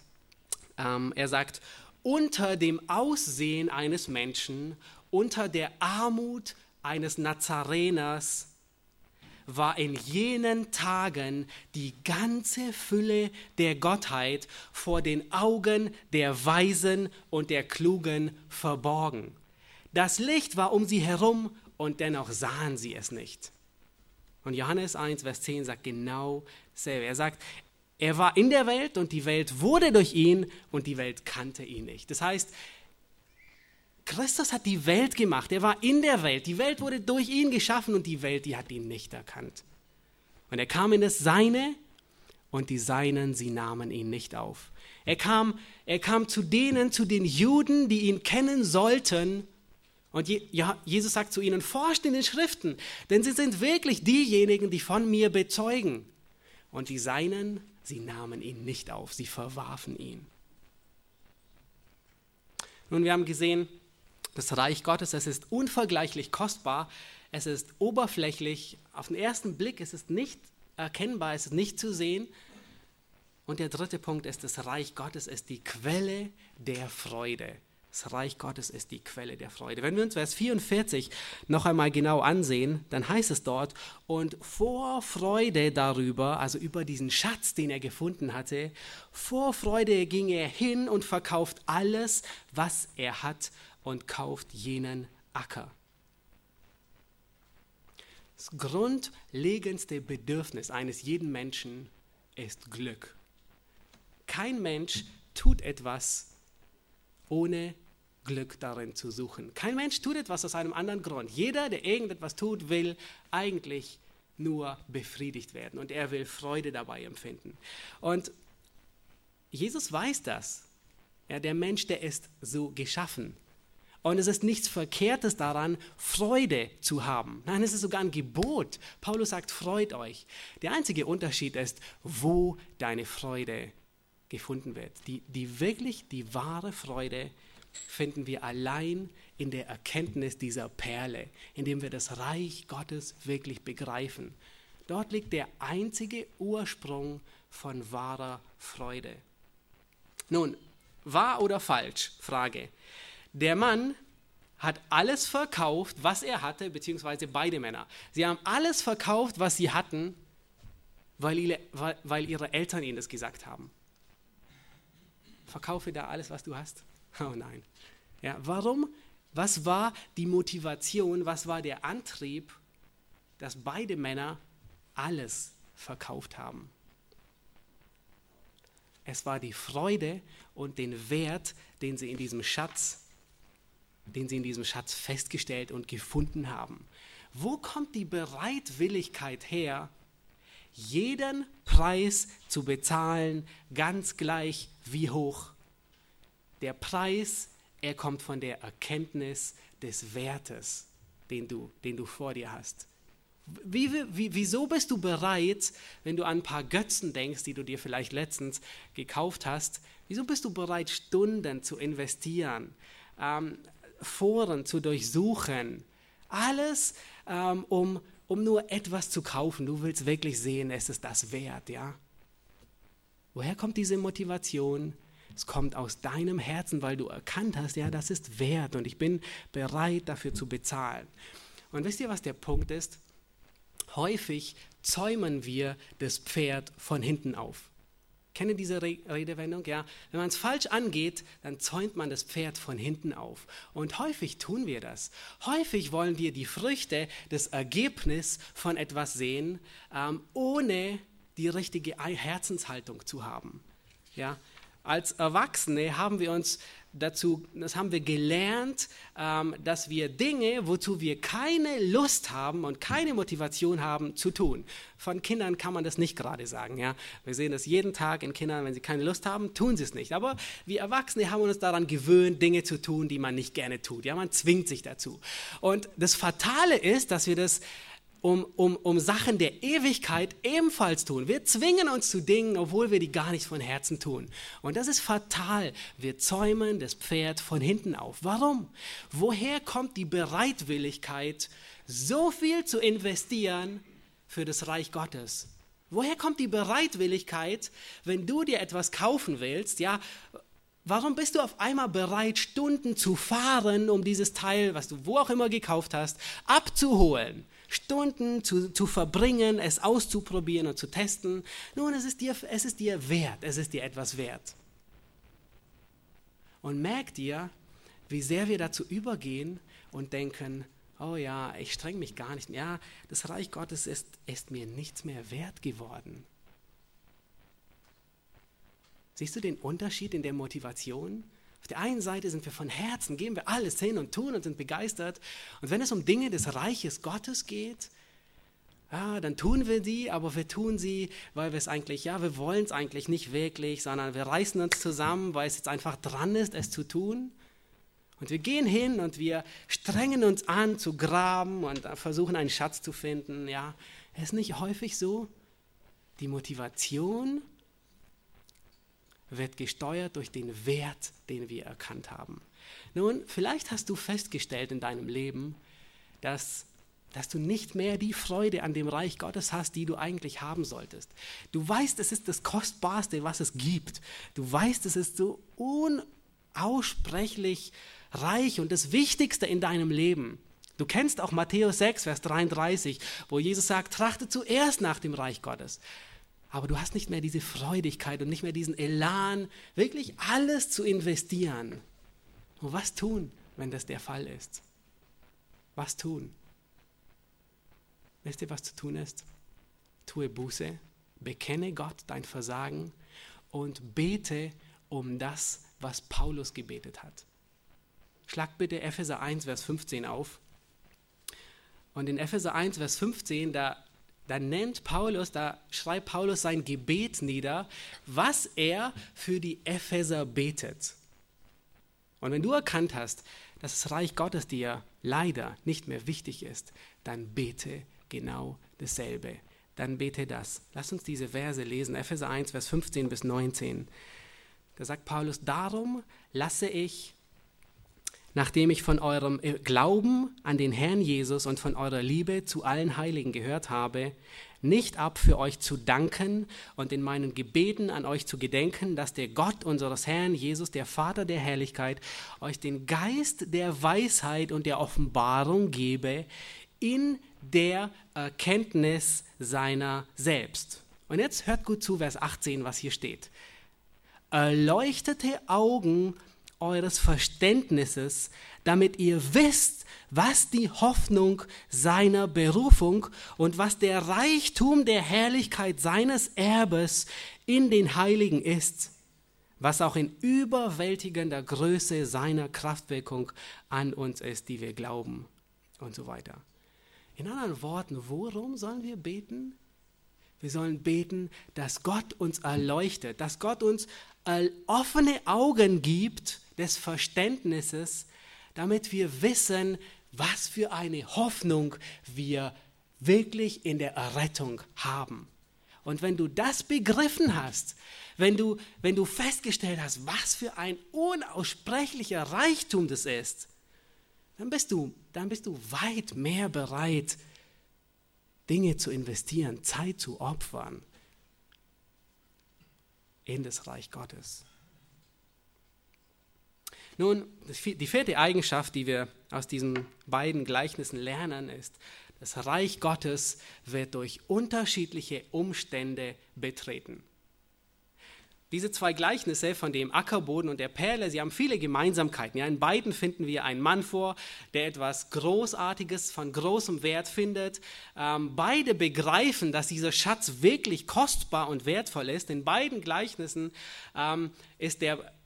Er sagt, unter dem Aussehen eines Menschen, unter der Armut eines Nazareners, war in jenen Tagen die ganze Fülle der Gottheit vor den Augen der Weisen und der Klugen verborgen. Das Licht war um sie herum und dennoch sahen sie es nicht. Und Johannes 1, Vers 10 sagt genau dasselbe. Er sagt, er war in der Welt und die Welt wurde durch ihn und die Welt kannte ihn nicht. Das heißt, Christus hat die Welt gemacht, er war in der Welt, die Welt wurde durch ihn geschaffen und die Welt, die hat ihn nicht erkannt. Und er kam in das Seine und die Seinen, sie nahmen ihn nicht auf. Er kam zu den Juden, die ihn kennen sollten und Jesus sagt zu ihnen, forscht in den Schriften, denn sie sind wirklich diejenigen, die von mir bezeugen. Und die Seinen, sie nahmen ihn nicht auf, sie verwarfen ihn. Nun, wir haben gesehen, das Reich Gottes, es ist unvergleichlich kostbar, es ist oberflächlich, auf den ersten Blick ist es nicht erkennbar, es ist nicht zu sehen. Und der dritte Punkt ist, das Reich Gottes ist die Quelle der Freude. Das Reich Gottes ist die Quelle der Freude. Wenn wir uns Vers 44 noch einmal genau ansehen, dann heißt es dort, und vor Freude darüber, also über diesen Schatz, den er gefunden hatte, vor Freude ging er hin und verkauft alles, was er hat und kauft jenen Acker. Das grundlegendste Bedürfnis eines jeden Menschen ist Glück. Kein Mensch tut etwas ohne Glück darin zu suchen. Kein Mensch tut etwas aus einem anderen Grund. Jeder, der irgendetwas tut, will eigentlich nur befriedigt werden und er will Freude dabei empfinden. Und Jesus weiß das. Ja, der Mensch, der ist so geschaffen. Und es ist nichts Verkehrtes daran, Freude zu haben. Nein, es ist sogar ein Gebot. Paulus sagt, freut euch. Der einzige Unterschied ist, wo deine Freude gefunden wird. Die wahre Freude finden wir allein in der Erkenntnis dieser Perle, indem wir das Reich Gottes wirklich begreifen. Dort liegt der einzige Ursprung von wahrer Freude. Nun, wahr oder falsch? Frage. Der Mann hat alles verkauft, was er hatte, beziehungsweise beide Männer. Sie haben alles verkauft, was sie hatten, weil ihre Eltern ihnen das gesagt haben. Verkaufe da alles, was du hast. Oh nein. Ja, warum? Was war die Motivation, was war der Antrieb, dass beide Männer alles verkauft haben? Es war die Freude und den Wert, den sie in diesem Schatz festgestellt und gefunden haben. Wo kommt die Bereitwilligkeit her, jeden Preis zu bezahlen, ganz gleich wie hoch? Der Preis, er kommt von der Erkenntnis des Wertes, den du vor dir hast. Wieso bist du bereit, wenn du an ein paar Götzen denkst, die du dir vielleicht letztens gekauft hast, wieso bist du bereit, Stunden zu investieren, Foren zu durchsuchen, alles, um nur etwas zu kaufen? Du willst wirklich sehen, es ist das wert, ja? Woher kommt diese Motivation? Es kommt aus deinem Herzen, weil du erkannt hast, ja, das ist wert und ich bin bereit, dafür zu bezahlen. Und wisst ihr, was der Punkt ist? Häufig zäumen wir das Pferd von hinten auf. Kennt ihr diese Redewendung? Ja, wenn man es falsch angeht, dann zäumt man das Pferd von hinten auf. Und häufig tun wir das. Häufig wollen wir die Früchte, das Ergebnis von etwas sehen, ohne die richtige Herzenshaltung zu haben. Ja. Als Erwachsene haben wir uns gelernt, dass wir Dinge, wozu wir keine Lust haben und keine Motivation haben, zu tun. Von Kindern kann man das nicht gerade sagen. Ja? Wir sehen das jeden Tag in Kindern, wenn sie keine Lust haben, tun sie es nicht. Aber wir Erwachsene haben uns daran gewöhnt, Dinge zu tun, die man nicht gerne tut. Ja? Man zwingt sich dazu. Und das Fatale ist, dass wir das um Sachen der Ewigkeit ebenfalls tun. Wir zwingen uns zu Dingen, obwohl wir die gar nicht von Herzen tun. Und das ist fatal. Wir zäumen das Pferd von hinten auf. Warum? Woher kommt die Bereitwilligkeit, so viel zu investieren für das Reich Gottes? Woher kommt die Bereitwilligkeit, wenn du dir etwas kaufen willst, ja, warum bist du auf einmal bereit, Stunden zu fahren, um dieses Teil, was du wo auch immer gekauft hast, abzuholen? Stunden zu verbringen, es auszuprobieren und zu testen. Nun, es ist dir etwas wert. Und merk dir, wie sehr wir dazu übergehen und denken, oh ja, ich streng mich gar nicht mehr. Ja, das Reich Gottes ist mir nichts mehr wert geworden. Siehst du den Unterschied in der Motivation? Auf der einen Seite sind wir von Herzen, geben wir alles hin und tun und sind begeistert. Und wenn es um Dinge des Reiches Gottes geht, ja, dann tun wir die, aber wir tun sie, weil wir es eigentlich, ja, wir wollen es eigentlich nicht wirklich, sondern wir reißen uns zusammen, weil es jetzt einfach dran ist, es zu tun. Und wir gehen hin und wir strengen uns an zu graben und versuchen einen Schatz zu finden. Ja, ist nicht häufig so, die Motivation wird gesteuert durch den Wert, den wir erkannt haben. Nun, vielleicht hast du festgestellt in deinem Leben, dass du nicht mehr die Freude an dem Reich Gottes hast, die du eigentlich haben solltest. Du weißt, es ist das Kostbarste, was es gibt. Du weißt, es ist so unaussprechlich reich und das Wichtigste in deinem Leben. Du kennst auch Matthäus 6, Vers 33, wo Jesus sagt, trachte zuerst nach dem Reich Gottes. Aber du hast nicht mehr diese Freudigkeit und nicht mehr diesen Elan, wirklich alles zu investieren. Und was tun, wenn das der Fall ist? Was tun? Wisst ihr, was zu tun ist? Tue Buße, bekenne Gott dein Versagen und bete um das, was Paulus gebetet hat. Schlag bitte Epheser 1, Vers 15 auf. Und in Epheser 1, Vers 15, da schreibt Paulus sein Gebet nieder, was er für die Epheser betet. Und wenn du erkannt hast, dass das Reich Gottes dir leider nicht mehr wichtig ist, dann bete genau dasselbe. Dann bete das. Lass uns diese Verse lesen. Epheser 1, Vers 15 bis 19. Da sagt Paulus, darum lasse ich, nachdem ich von eurem Glauben an den Herrn Jesus und von eurer Liebe zu allen Heiligen gehört habe, nicht ab, für euch zu danken und in meinen Gebeten an euch zu gedenken, dass der Gott unseres Herrn Jesus, der Vater der Herrlichkeit, euch den Geist der Weisheit und der Offenbarung gebe in der Erkenntnis seiner selbst. Und jetzt hört gut zu, Vers 18, was hier steht. Erleuchtete Augen eures Verständnisses, damit ihr wisst, was die Hoffnung seiner Berufung und was der Reichtum der Herrlichkeit seines Erbes in den Heiligen ist, was auch in überwältigender Größe seiner Kraftwirkung an uns ist, die wir glauben und so weiter. In anderen Worten, worum sollen wir beten? Wir sollen beten, dass Gott uns erleuchtet, dass Gott uns offene Augen gibt des Verständnisses, damit wir wissen, was für eine Hoffnung wir wirklich in der Errettung haben. Und wenn du das begriffen hast, wenn du festgestellt hast, was für ein unaussprechlicher Reichtum das ist, dann bist du weit mehr bereit, Dinge zu investieren, Zeit zu opfern in das Reich Gottes. Nun, die vierte Eigenschaft, die wir aus diesen beiden Gleichnissen lernen, ist, das Reich Gottes wird durch unterschiedliche Umstände betreten. Diese zwei Gleichnisse von dem Ackerboden und der Perle, sie haben viele Gemeinsamkeiten. Ja, in beiden finden wir einen Mann vor, der etwas Großartiges von großem Wert findet. Beide begreifen, dass dieser Schatz wirklich kostbar und wertvoll ist. In beiden Gleichnissen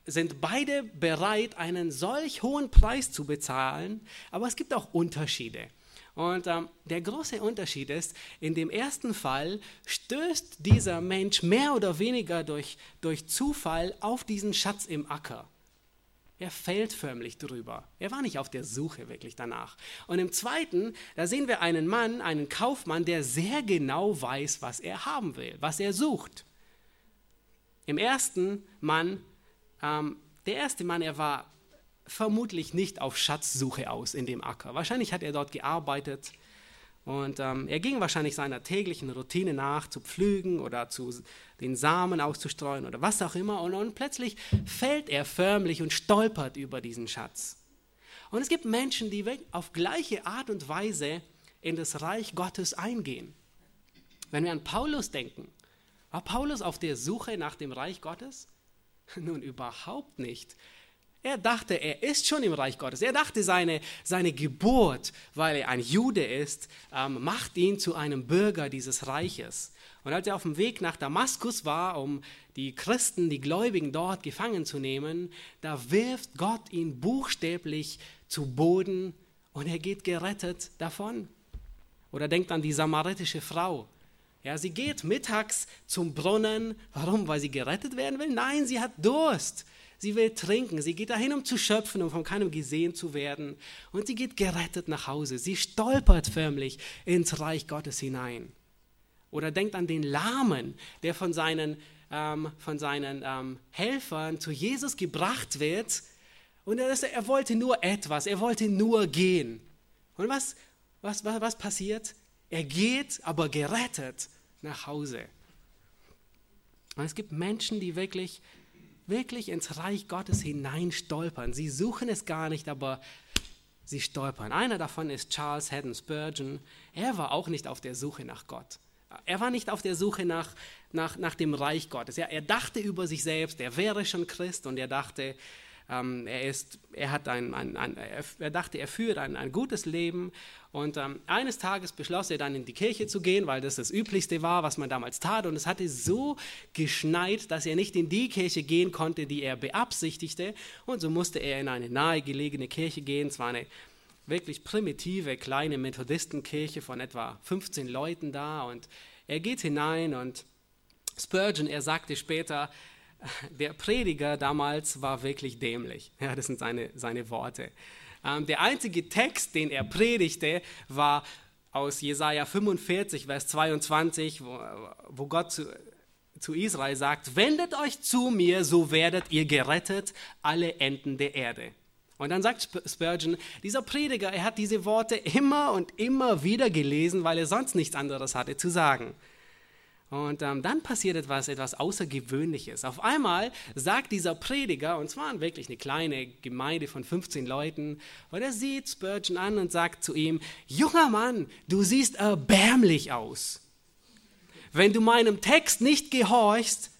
sind beide bereit, einen solch hohen Preis zu bezahlen. Aber es gibt auch Unterschiede. Und der große Unterschied ist, in dem ersten Fall stößt dieser Mensch mehr oder weniger durch Zufall auf diesen Schatz im Acker. Er fällt förmlich drüber. Er war nicht auf der Suche wirklich danach. Und im zweiten, da sehen wir einen Mann, einen Kaufmann, der sehr genau weiß, was er haben will, was er sucht. Im ersten Mann, er war vermutlich nicht auf Schatzsuche aus in dem Acker. Wahrscheinlich hat er dort gearbeitet und er ging wahrscheinlich seiner täglichen Routine nach, zu pflügen oder zu den Samen auszustreuen oder was auch immer. Und plötzlich fällt er förmlich und stolpert über diesen Schatz. Und es gibt Menschen, die auf gleiche Art und Weise in das Reich Gottes eingehen. Wenn wir an Paulus denken, war Paulus auf der Suche nach dem Reich Gottes? Nun, überhaupt nicht. Er dachte, er ist schon im Reich Gottes. Er dachte, seine Geburt, weil er ein Jude ist, macht ihn zu einem Bürger dieses Reiches. Und als er auf dem Weg nach Damaskus war, um die Christen, die Gläubigen dort gefangen zu nehmen, da wirft Gott ihn buchstäblich zu Boden und er geht gerettet davon. Oder denkt an die samaritische Frau. Ja, sie geht mittags zum Brunnen. Warum? Weil sie gerettet werden will? Nein, sie hat Durst. Sie will trinken, sie geht dahin, um zu schöpfen, um von keinem gesehen zu werden. Und sie geht gerettet nach Hause. Sie stolpert förmlich ins Reich Gottes hinein. Oder denkt an den Lahmen, der von seinen Helfern zu Jesus gebracht wird. Und er wollte nur etwas, er wollte nur gehen. Und was passiert? Er geht, aber gerettet nach Hause. Und es gibt Menschen, die wirklich ins Reich Gottes hinein stolpern. Sie suchen es gar nicht, aber sie stolpern. Einer davon ist Charles Haddon Spurgeon. Er war auch nicht auf der Suche nach Gott. Er war nicht auf der Suche nach dem Reich Gottes. Er dachte über sich selbst, er wäre schon Christ und er dachte, er führt ein gutes Leben und eines Tages beschloss er dann in die Kirche zu gehen, weil das Üblichste war, was man damals tat und es hatte so geschneit, dass er nicht in die Kirche gehen konnte, die er beabsichtigte und so musste er in eine nahegelegene Kirche gehen, es war eine wirklich primitive kleine Methodistenkirche von etwa 15 Leuten da und er geht hinein und Spurgeon, er sagte später, der Prediger damals war wirklich dämlich. Ja, das sind seine Worte. Der einzige Text, den er predigte, war aus Jesaja 45, Vers 22, wo Gott zu Israel sagt, wendet euch zu mir, so werdet ihr gerettet, alle Enden der Erde. Und dann sagt Spurgeon, dieser Prediger, er hat diese Worte immer und immer wieder gelesen, weil er sonst nichts anderes hatte zu sagen. Und dann passiert etwas Außergewöhnliches. Auf einmal sagt dieser Prediger, und zwar wirklich eine kleine Gemeinde von 15 Leuten, und er sieht Spurgeon an und sagt zu ihm, junger Mann, du siehst erbärmlich aus. Wenn du meinem Text nicht gehorchst,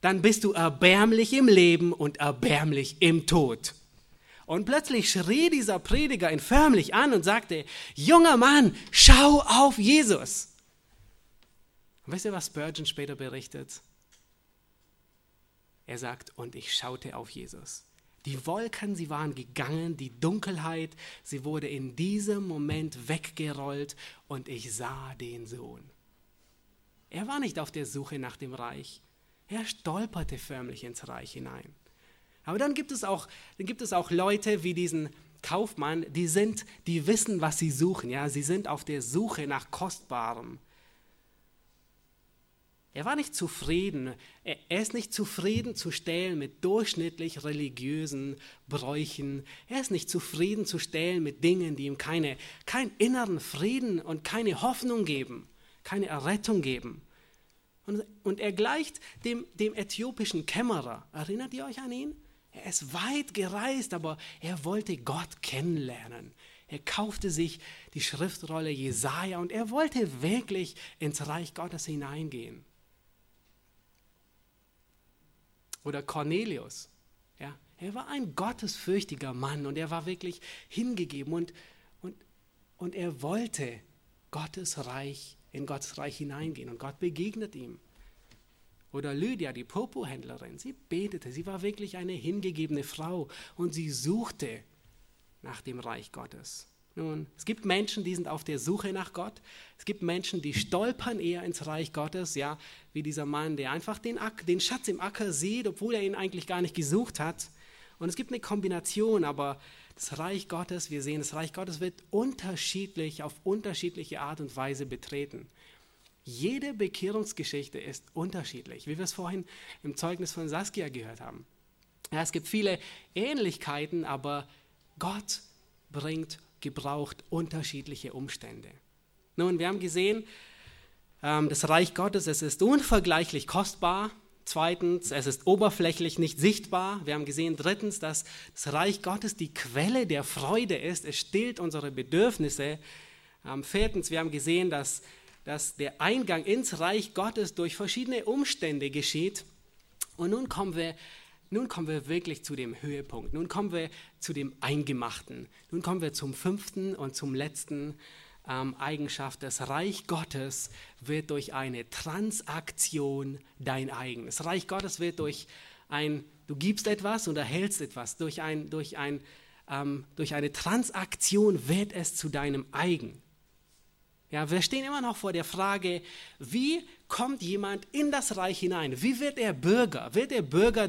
dann bist du erbärmlich im Leben und erbärmlich im Tod. Und plötzlich schrie dieser Prediger ihn förmlich an und sagte, junger Mann, schau auf Jesus. Und wisst ihr, was Spurgeon später berichtet? Er sagt, und ich schaute auf Jesus. Die Wolken, sie waren gegangen, die Dunkelheit, sie wurde in diesem Moment weggerollt und ich sah den Sohn. Er war nicht auf der Suche nach dem Reich. Er stolperte förmlich ins Reich hinein. Aber dann gibt es auch Leute wie diesen Kaufmann, die wissen, was sie suchen. Ja? Sie sind auf der Suche nach Kostbarem. Er war nicht zufrieden. Er ist nicht zufriedenzustellen mit durchschnittlich religiösen Bräuchen. Er ist nicht zufriedenzustellen mit Dingen, die ihm keinen inneren Frieden und keine Hoffnung geben, keine Errettung geben. Und er gleicht dem äthiopischen Kämmerer. Erinnert ihr euch an ihn? Er ist weit gereist, aber er wollte Gott kennenlernen. Er kaufte sich die Schriftrolle Jesaja und er wollte wirklich ins Reich Gottes hineingehen. Oder Cornelius. Ja, er war ein gottesfürchtiger Mann und er war wirklich hingegeben und er wollte in Gottes Reich hineingehen und Gott begegnet ihm. Oder Lydia, die Purpurhändlerin, sie betete, sie war wirklich eine hingegebene Frau und sie suchte nach dem Reich Gottes. Nun, es gibt Menschen, die sind auf der Suche nach Gott. Es gibt Menschen, die stolpern eher ins Reich Gottes, ja, wie dieser Mann, der einfach den Schatz im Acker sieht, obwohl er ihn eigentlich gar nicht gesucht hat. Und es gibt eine Kombination, aber das Reich Gottes, wir sehen, das Reich Gottes wird auf unterschiedliche Art und Weise betreten. Jede Bekehrungsgeschichte ist unterschiedlich, wie wir es vorhin im Zeugnis von Saskia gehört haben. Ja, es gibt viele Ähnlichkeiten, aber Gott gebraucht unterschiedliche Umstände. Nun, wir haben gesehen, das Reich Gottes, es ist unvergleichlich kostbar. Zweitens, es ist oberflächlich nicht sichtbar. Wir haben gesehen, drittens, dass das Reich Gottes die Quelle der Freude ist. Es stillt unsere Bedürfnisse. Viertens, wir haben gesehen, dass der Eingang ins Reich Gottes durch verschiedene Umstände geschieht. Und nun kommen wir wirklich zu dem Höhepunkt. Nun kommen wir zu dem Eingemachten. Nun kommen wir zum fünften und zum letzten Eigenschaft. Das Reich Gottes wird durch eine Transaktion dein eigen. Das Reich Gottes wird du gibst etwas und erhältst etwas. Durch eine Transaktion wird es zu deinem eigen. Ja, wir stehen immer noch vor der Frage, wie kommt jemand in das Reich hinein? Wie wird er Bürger? Wird er Bürger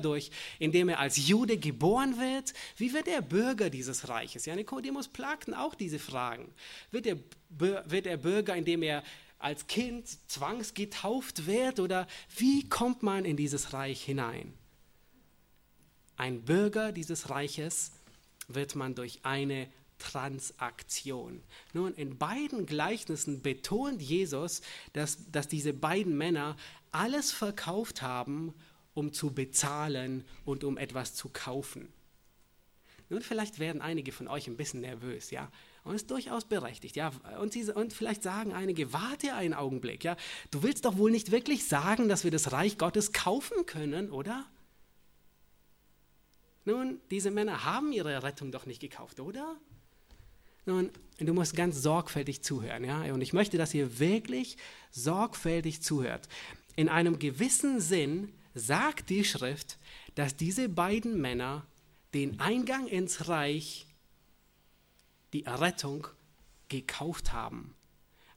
indem er als Jude geboren wird? Wie wird er Bürger dieses Reiches? Ja, Nikodemus plagten auch diese Fragen. Wird er Bürger, indem er als Kind zwangsgetauft wird? Oder wie kommt man in dieses Reich hinein? Ein Bürger dieses Reiches wird man durch eine Transaktion. Nun, in beiden Gleichnissen betont Jesus, dass diese beiden Männer alles verkauft haben, um zu bezahlen und um etwas zu kaufen. Nun, vielleicht werden einige von euch ein bisschen nervös, ja, und ist durchaus berechtigt, ja, und vielleicht sagen einige, warte einen Augenblick, ja, du willst doch wohl nicht wirklich sagen, dass wir das Reich Gottes kaufen können, oder? Nun, diese Männer haben ihre Rettung doch nicht gekauft, oder? Nun, du musst ganz sorgfältig zuhören, ja? Und ich möchte, dass ihr wirklich sorgfältig zuhört. In einem gewissen Sinn sagt die Schrift, dass diese beiden Männer den Eingang ins Reich, die Errettung, gekauft haben.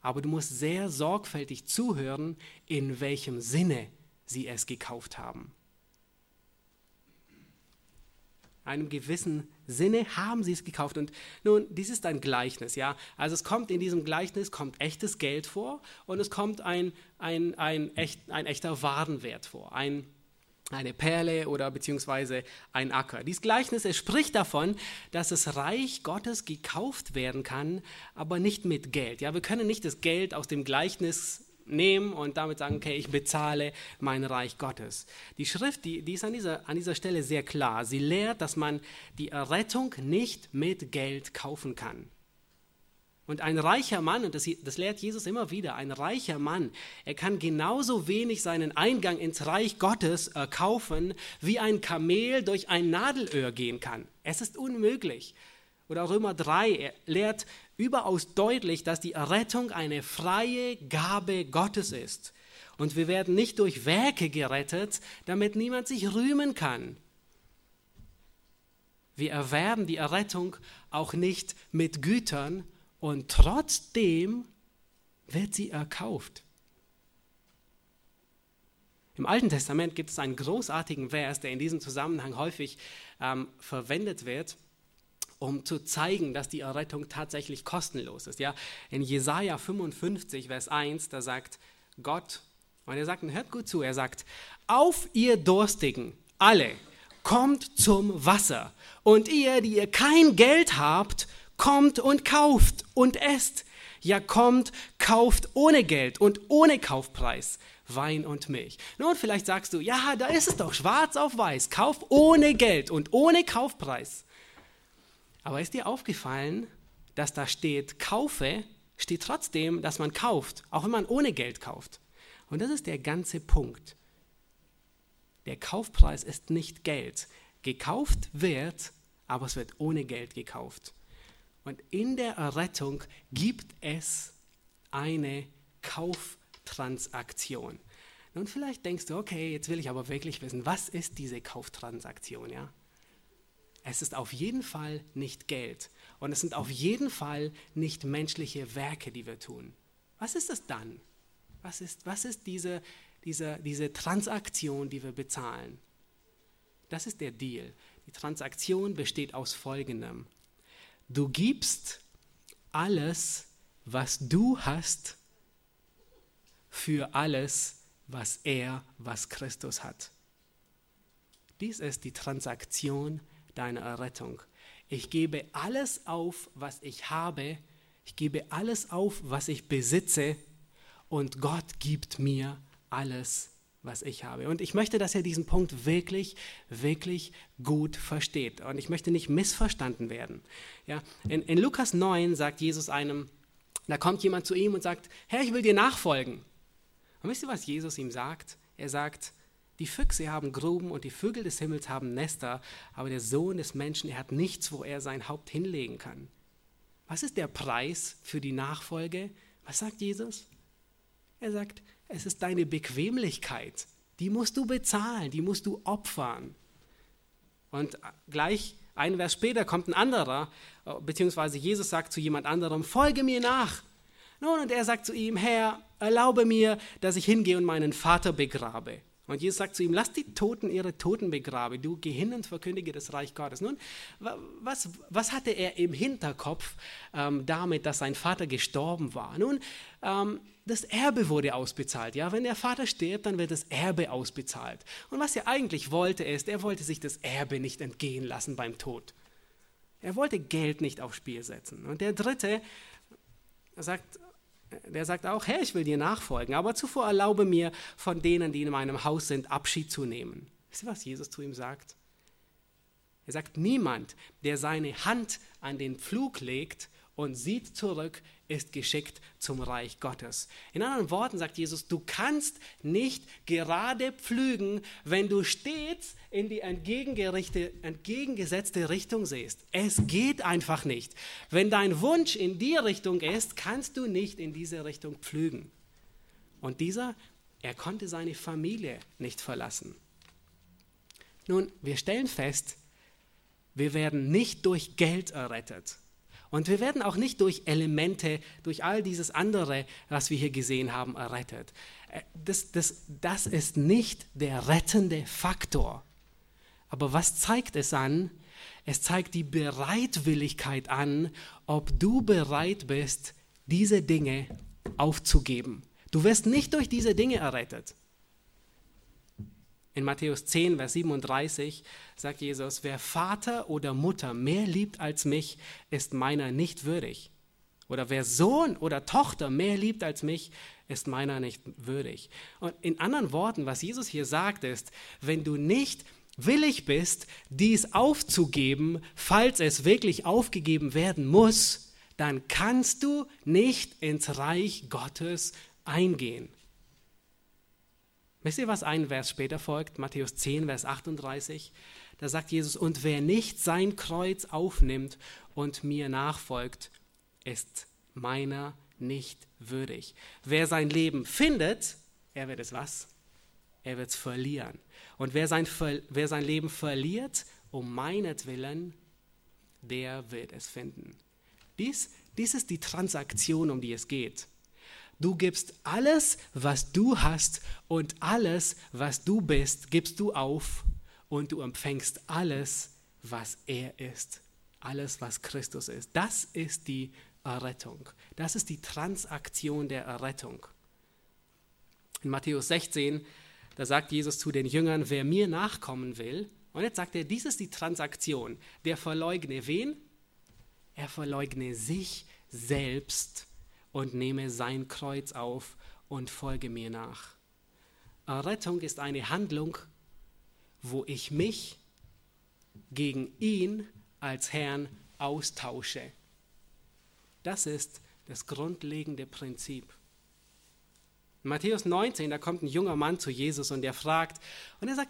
Aber du musst sehr sorgfältig zuhören, in welchem Sinne sie es gekauft haben. einem gewissen Sinne haben sie es gekauft. Und nun, dies ist ein Gleichnis, ja. Also es kommt in diesem Gleichnis, kommt echtes Geld vor und es kommt ein echter Warenwert vor, eine Perle oder beziehungsweise ein Acker. Dieses Gleichnis, es spricht davon, dass das Reich Gottes gekauft werden kann, aber nicht mit Geld. Ja, wir können nicht das Geld aus dem Gleichnis nehmen und damit sagen, okay, ich bezahle mein Reich Gottes. Die Schrift, die ist an dieser Stelle sehr klar. Sie lehrt, dass man die Errettung nicht mit Geld kaufen kann. Und ein reicher Mann, und das lehrt Jesus immer wieder, ein reicher Mann, er kann genauso wenig seinen Eingang ins Reich Gottes kaufen, wie ein Kamel durch ein Nadelöhr gehen kann. Es ist unmöglich. Oder Römer 3 lehrt überaus deutlich, dass die Errettung eine freie Gabe Gottes ist. Und wir werden nicht durch Werke gerettet, damit niemand sich rühmen kann. Wir erwerben die Errettung auch nicht mit Gütern und trotzdem wird sie erkauft. Im Alten Testament gibt es einen großartigen Vers, der in diesem Zusammenhang häufig verwendet wird, um zu zeigen, dass die Errettung tatsächlich kostenlos ist. Ja, in Jesaja 55, Vers 1, da sagt Gott, und er sagt, hört gut zu, er sagt, auf ihr Durstigen, alle, kommt zum Wasser. Und ihr, die ihr kein Geld habt, kommt und kauft und esst. Ja, kommt, kauft ohne Geld und ohne Kaufpreis Wein und Milch. Nun, vielleicht sagst du, ja, da ist es doch, schwarz auf weiß, kauf ohne Geld und ohne Kaufpreis. Aber ist dir aufgefallen, dass da steht, kaufe, steht trotzdem, dass man kauft, auch wenn man ohne Geld kauft. Und das ist der ganze Punkt. Der Kaufpreis ist nicht Geld. Gekauft wird, aber es wird ohne Geld gekauft. Und in der Errettung gibt es eine Kauftransaktion. Nun, vielleicht denkst du, okay, jetzt will ich aber wirklich wissen, was ist diese Kauftransaktion, ja? Es ist auf jeden Fall nicht Geld und es sind auf jeden Fall nicht menschliche Werke, die wir tun. Was ist es dann? Was ist diese Transaktion, die wir bezahlen? Das ist der Deal. Die Transaktion besteht aus Folgendem. Du gibst alles, was du hast, für alles, was Christus hat. Dies ist die Transaktion deiner Errettung. Ich gebe alles auf, was ich habe. Ich gebe alles auf, was ich besitze. Und Gott gibt mir alles, was ich habe. Und ich möchte, dass ihr diesen Punkt wirklich, wirklich gut versteht. Und ich möchte nicht missverstanden werden. Ja, in Lukas 9 sagt Jesus da kommt jemand zu ihm und sagt, Herr, ich will dir nachfolgen. Und wisst ihr, was Jesus ihm sagt? Er sagt, die Füchse haben Gruben und die Vögel des Himmels haben Nester, aber der Sohn des Menschen, er hat nichts, wo er sein Haupt hinlegen kann. Was ist der Preis für die Nachfolge? Was sagt Jesus? Er sagt, es ist deine Bequemlichkeit, die musst du bezahlen, die musst du opfern. Und gleich einen Vers später kommt ein anderer, beziehungsweise Jesus sagt zu jemand anderem, folge mir nach. Nun, und er sagt zu ihm, Herr, erlaube mir, dass ich hingehe und meinen Vater begrabe. Und Jesus sagt zu ihm, lass die Toten ihre Toten begraben, du geh hin und verkündige das Reich Gottes. Nun, was hatte er im Hinterkopf damit, dass sein Vater gestorben war? Nun, das Erbe wurde ausbezahlt. Ja? Wenn der Vater stirbt, dann wird das Erbe ausbezahlt. Und was er eigentlich wollte, ist, er wollte sich das Erbe nicht entgehen lassen beim Tod. Er wollte Geld nicht aufs Spiel setzen. Und der Dritte sagt auch, Herr, ich will dir nachfolgen, aber zuvor erlaube mir, von denen, die in meinem Haus sind, Abschied zu nehmen. Wisst ihr, was Jesus zu ihm sagt? Er sagt, niemand, der seine Hand an den Pflug legt und sieht zurück, ist geschickt zum Reich Gottes. In anderen Worten sagt Jesus, du kannst nicht gerade pflügen, wenn du stets in die entgegengesetzte Richtung siehst. Es geht einfach nicht. Wenn dein Wunsch in die Richtung ist, kannst du nicht in diese Richtung pflügen. Und er konnte seine Familie nicht verlassen. Nun, wir stellen fest, wir werden nicht durch Geld errettet. Und wir werden auch nicht durch Elemente, durch all dieses andere, was wir hier gesehen haben, errettet. Das ist nicht der rettende Faktor. Aber was zeigt es an? Es zeigt die Bereitwilligkeit an, ob du bereit bist, diese Dinge aufzugeben. Du wirst nicht durch diese Dinge errettet. In Matthäus 10, Vers 37 sagt Jesus, wer Vater oder Mutter mehr liebt als mich, ist meiner nicht würdig. Oder wer Sohn oder Tochter mehr liebt als mich, ist meiner nicht würdig. Und in anderen Worten, was Jesus hier sagt, ist, wenn du nicht willig bist, dies aufzugeben, falls es wirklich aufgegeben werden muss, dann kannst du nicht ins Reich Gottes eingehen. Wisst ihr, was ein Vers später folgt? Matthäus 10, Vers 38. Da sagt Jesus, und wer nicht sein Kreuz aufnimmt und mir nachfolgt, ist meiner nicht würdig. Wer sein Leben findet, er wird es was? Er wird es verlieren. Und wer sein Leben verliert, um meinetwillen, der wird es finden. Dies ist die Transaktion, um die es geht. Du gibst alles, was du hast, und alles, was du bist, gibst du auf, und du empfängst alles, was er ist. Alles, was Christus ist. Das ist die Errettung. Das ist die Transaktion der Errettung. In Matthäus 16, da sagt Jesus zu den Jüngern, wer mir nachkommen will, und jetzt sagt er, dies ist die Transaktion. Der verleugne wen? Er verleugne sich selbst und nehme sein Kreuz auf und folge mir nach. Errettung ist eine Handlung, wo ich mich gegen ihn als Herrn austausche. Das ist das grundlegende Prinzip. In Matthäus 19, da kommt ein junger Mann zu Jesus und er sagt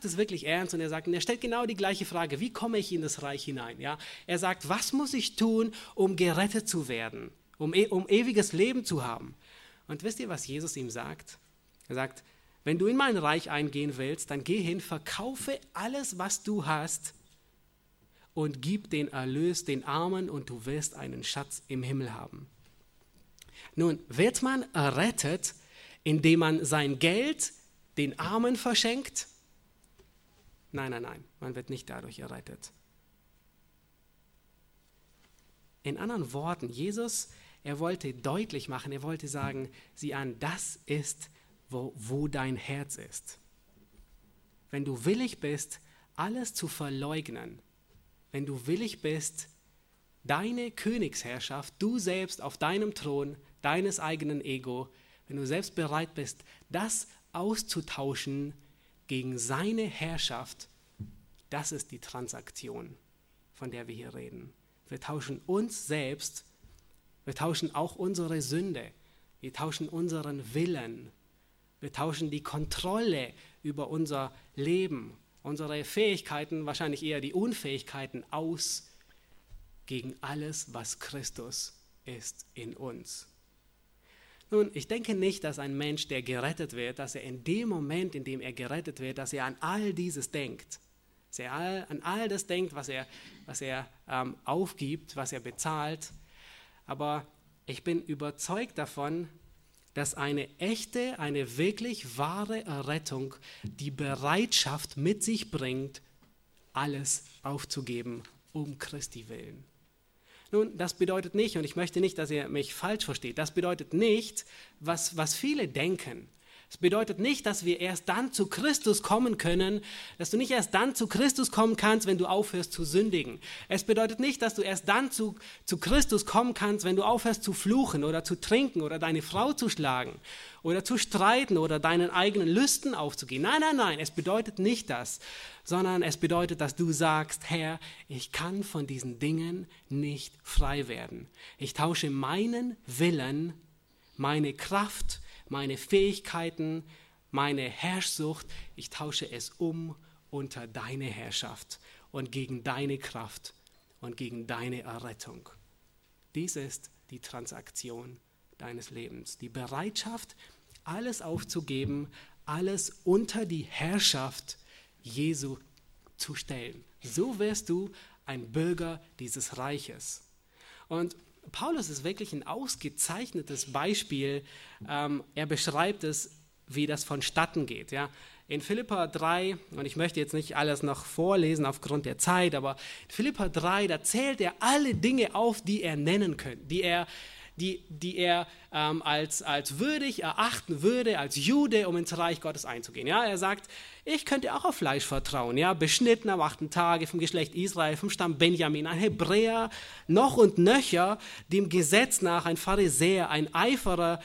es wirklich ernst, und er stellt genau die gleiche Frage, wie komme ich in das Reich hinein? Ja? Er sagt, was muss ich tun, um gerettet zu werden, um ewiges Leben zu haben? Und wisst ihr, was Jesus ihm sagt? Er sagt, wenn du in mein Reich eingehen willst, dann geh hin, verkaufe alles, was du hast, und gib den Erlös den Armen, und du wirst einen Schatz im Himmel haben. Nun, wird man errettet, indem man sein Geld den Armen verschenkt? Nein, man wird nicht dadurch errettet. In anderen Worten, Jesus, er wollte deutlich machen, er wollte sagen, sieh an, das ist, wo dein Herz ist. Wenn du willig bist, alles zu verleugnen, wenn du willig bist, deine Königsherrschaft, du selbst auf deinem Thron, deines eigenen Ego, wenn du selbst bereit bist, das auszutauschen gegen seine Herrschaft, das ist die Transaktion, von der wir hier reden. Wir tauschen uns selbst, wir tauschen auch unsere Sünde, wir tauschen unseren Willen, wir tauschen die Kontrolle über unser Leben, unsere Fähigkeiten, wahrscheinlich eher die Unfähigkeiten aus, gegen alles, was Christus ist in uns. Nun, ich denke nicht, dass ein Mensch, der gerettet wird, dass er in dem Moment, in dem er gerettet wird, dass er an all dieses denkt. Dass er an all das denkt, was er aufgibt, was er bezahlt. Aber ich bin überzeugt davon, dass eine wirklich wahre Errettung die Bereitschaft mit sich bringt, alles aufzugeben, um Christi willen. Nun, das bedeutet nicht, und ich möchte nicht, dass ihr mich falsch versteht, das bedeutet nicht, was viele denken. Es bedeutet nicht, dass wir erst dann zu Christus kommen können, dass du nicht erst dann zu Christus kommen kannst, wenn du aufhörst zu sündigen. Es bedeutet nicht, dass du erst dann zu Christus kommen kannst, wenn du aufhörst zu fluchen oder zu trinken oder deine Frau zu schlagen oder zu streiten oder deinen eigenen Lüsten aufzugehen. Nein, es bedeutet nicht das, sondern es bedeutet, dass du sagst, Herr, ich kann von diesen Dingen nicht frei werden. Ich tausche meinen Willen, meine Kraft, meine Fähigkeiten, meine Herrschsucht, ich tausche es um unter deine Herrschaft und gegen deine Kraft und gegen deine Errettung. Dies ist die Transaktion deines Lebens, die Bereitschaft, alles aufzugeben, alles unter die Herrschaft Jesu zu stellen. So wirst du ein Bürger dieses Reiches. Und Paulus ist wirklich ein ausgezeichnetes Beispiel. Er beschreibt es, wie das vonstatten geht. Ja? In Philipper 3, und ich möchte jetzt nicht alles noch vorlesen aufgrund der Zeit, aber in Philipper 3, da zählt er alle Dinge auf, die er nennen könnte, die er als würdig erachten würde, als Jude, um ins Reich Gottes einzugehen. Ja, er sagt, ich könnte auch auf Fleisch vertrauen, ja, beschnitten am 8. Tage, vom Geschlecht Israel, vom Stamm Benjamin, ein Hebräer, noch und nöcher, dem Gesetz nach, ein Pharisäer, ein Eiferer,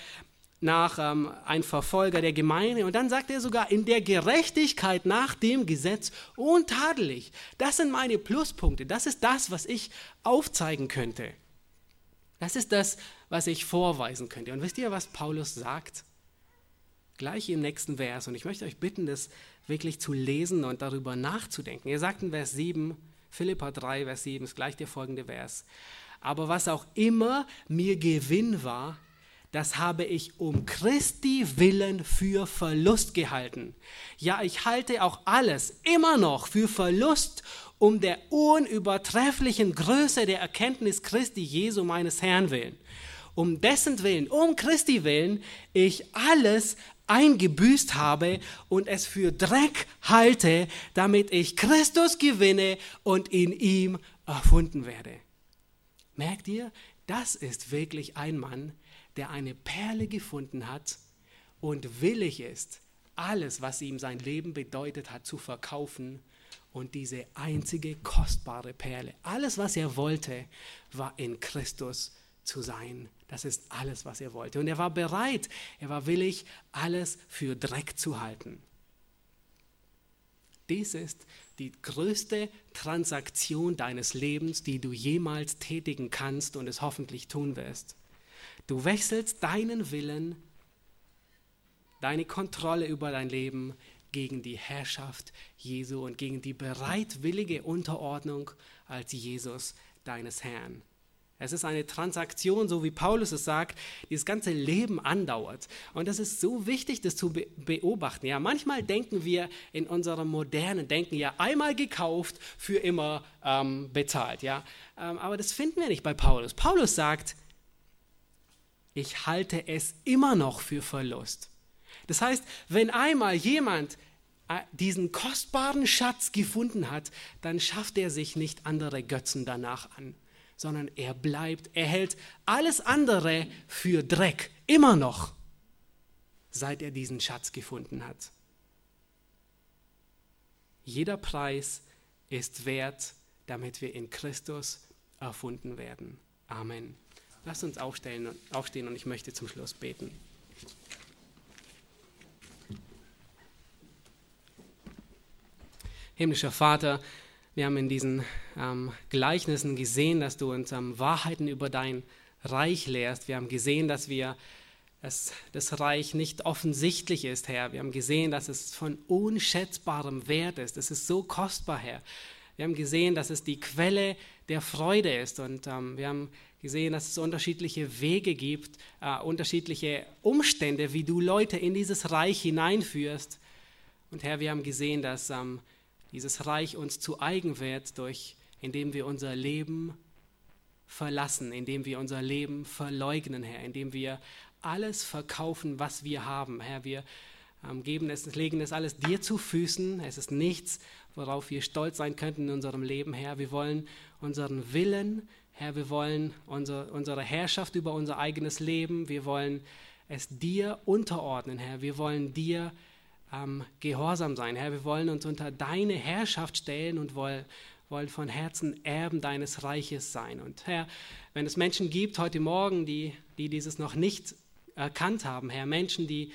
ein Verfolger der Gemeinde. Und dann sagt er sogar, in der Gerechtigkeit nach dem Gesetz untadelig. Das sind meine Pluspunkte, das ist das, was ich aufzeigen könnte. Das ist das, was ich vorweisen könnte. Und wisst ihr, was Paulus sagt? Gleich im nächsten Vers. Und ich möchte euch bitten, das wirklich zu lesen und darüber nachzudenken. Er sagt in Vers 7, Philipper 3, Vers 7, ist gleich der folgende Vers. Aber was auch immer mir Gewinn war, das habe ich um Christi willen für Verlust gehalten. Ja, ich halte auch alles immer noch für Verlust, um der unübertrefflichen Größe der Erkenntnis Christi Jesu meines Herrn willen. Um dessen Willen, um Christi willen, ich alles eingebüßt habe und es für Dreck halte, damit ich Christus gewinne und in ihm erfunden werde. Merkt ihr, das ist wirklich ein Mann, der eine Perle gefunden hat und willig ist, alles, was ihm sein Leben bedeutet hat, zu verkaufen. Und diese einzige kostbare Perle, alles, was er wollte, war in Christus zu sein. Das ist alles, was er wollte. Und er war bereit, er war willig, alles für Dreck zu halten. Dies ist die größte Transaktion deines Lebens, die du jemals tätigen kannst und es hoffentlich tun wirst. Du wechselst deinen Willen, deine Kontrolle über dein Leben gegen die Herrschaft Jesu und gegen die bereitwillige Unterordnung als Jesus deines Herrn. Es ist eine Transaktion, so wie Paulus es sagt, die das ganze Leben andauert. Und das ist so wichtig, das zu beobachten. Ja, manchmal denken wir in unserem modernen Denken, ja, einmal gekauft, für immer bezahlt. Ja? Aber das finden wir nicht bei Paulus. Paulus sagt, ich halte es immer noch für Verlust. Das heißt, wenn einmal jemand diesen kostbaren Schatz gefunden hat, dann schafft er sich nicht andere Götzen danach an, sondern er hält alles andere für Dreck, immer noch, seit er diesen Schatz gefunden hat. Jeder Preis ist wert, damit wir in Christus erfunden werden. Amen. Lasst uns aufstehen und ich möchte zum Schluss beten. Himmlischer Vater, wir haben in diesen Gleichnissen gesehen, dass du uns Wahrheiten über dein Reich lehrst. Wir haben gesehen, dass das Reich nicht offensichtlich ist, Herr. Wir haben gesehen, dass es von unschätzbarem Wert ist. Es ist so kostbar, Herr. Wir haben gesehen, dass es die Quelle der Freude ist. Und wir haben gesehen, dass es unterschiedliche Wege gibt, unterschiedliche Umstände, wie du Leute in dieses Reich hineinführst. Und Herr, wir haben gesehen, dass dieses Reich uns zu eigen wird, indem wir unser Leben verlassen, indem wir unser Leben verleugnen, Herr, indem wir alles verkaufen, was wir haben. Herr, wir legen es alles dir zu Füßen. Es ist nichts, worauf wir stolz sein könnten in unserem Leben, Herr. Wir wollen unseren Willen, Herr, wir wollen unsere Herrschaft über unser eigenes Leben. Wir wollen es dir unterordnen, Herr. Wir wollen dir gehorsam sein, Herr. Wir wollen uns unter deine Herrschaft stellen und wollen von Herzen Erben deines Reiches sein. Und Herr, wenn es Menschen gibt heute Morgen, die dieses noch nicht erkannt haben, Herr, Menschen, die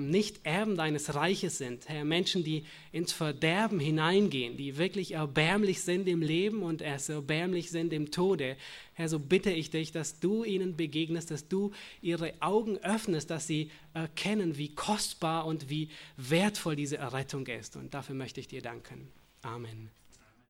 nicht Erben deines Reiches sind, Herr, Menschen, die ins Verderben hineingehen, die wirklich erbärmlich sind im Leben und erst erbärmlich sind im Tode, Herr, so bitte ich dich, dass du ihnen begegnest, dass du ihre Augen öffnest, dass sie erkennen, wie kostbar und wie wertvoll diese Errettung ist. Und dafür möchte ich dir danken. Amen.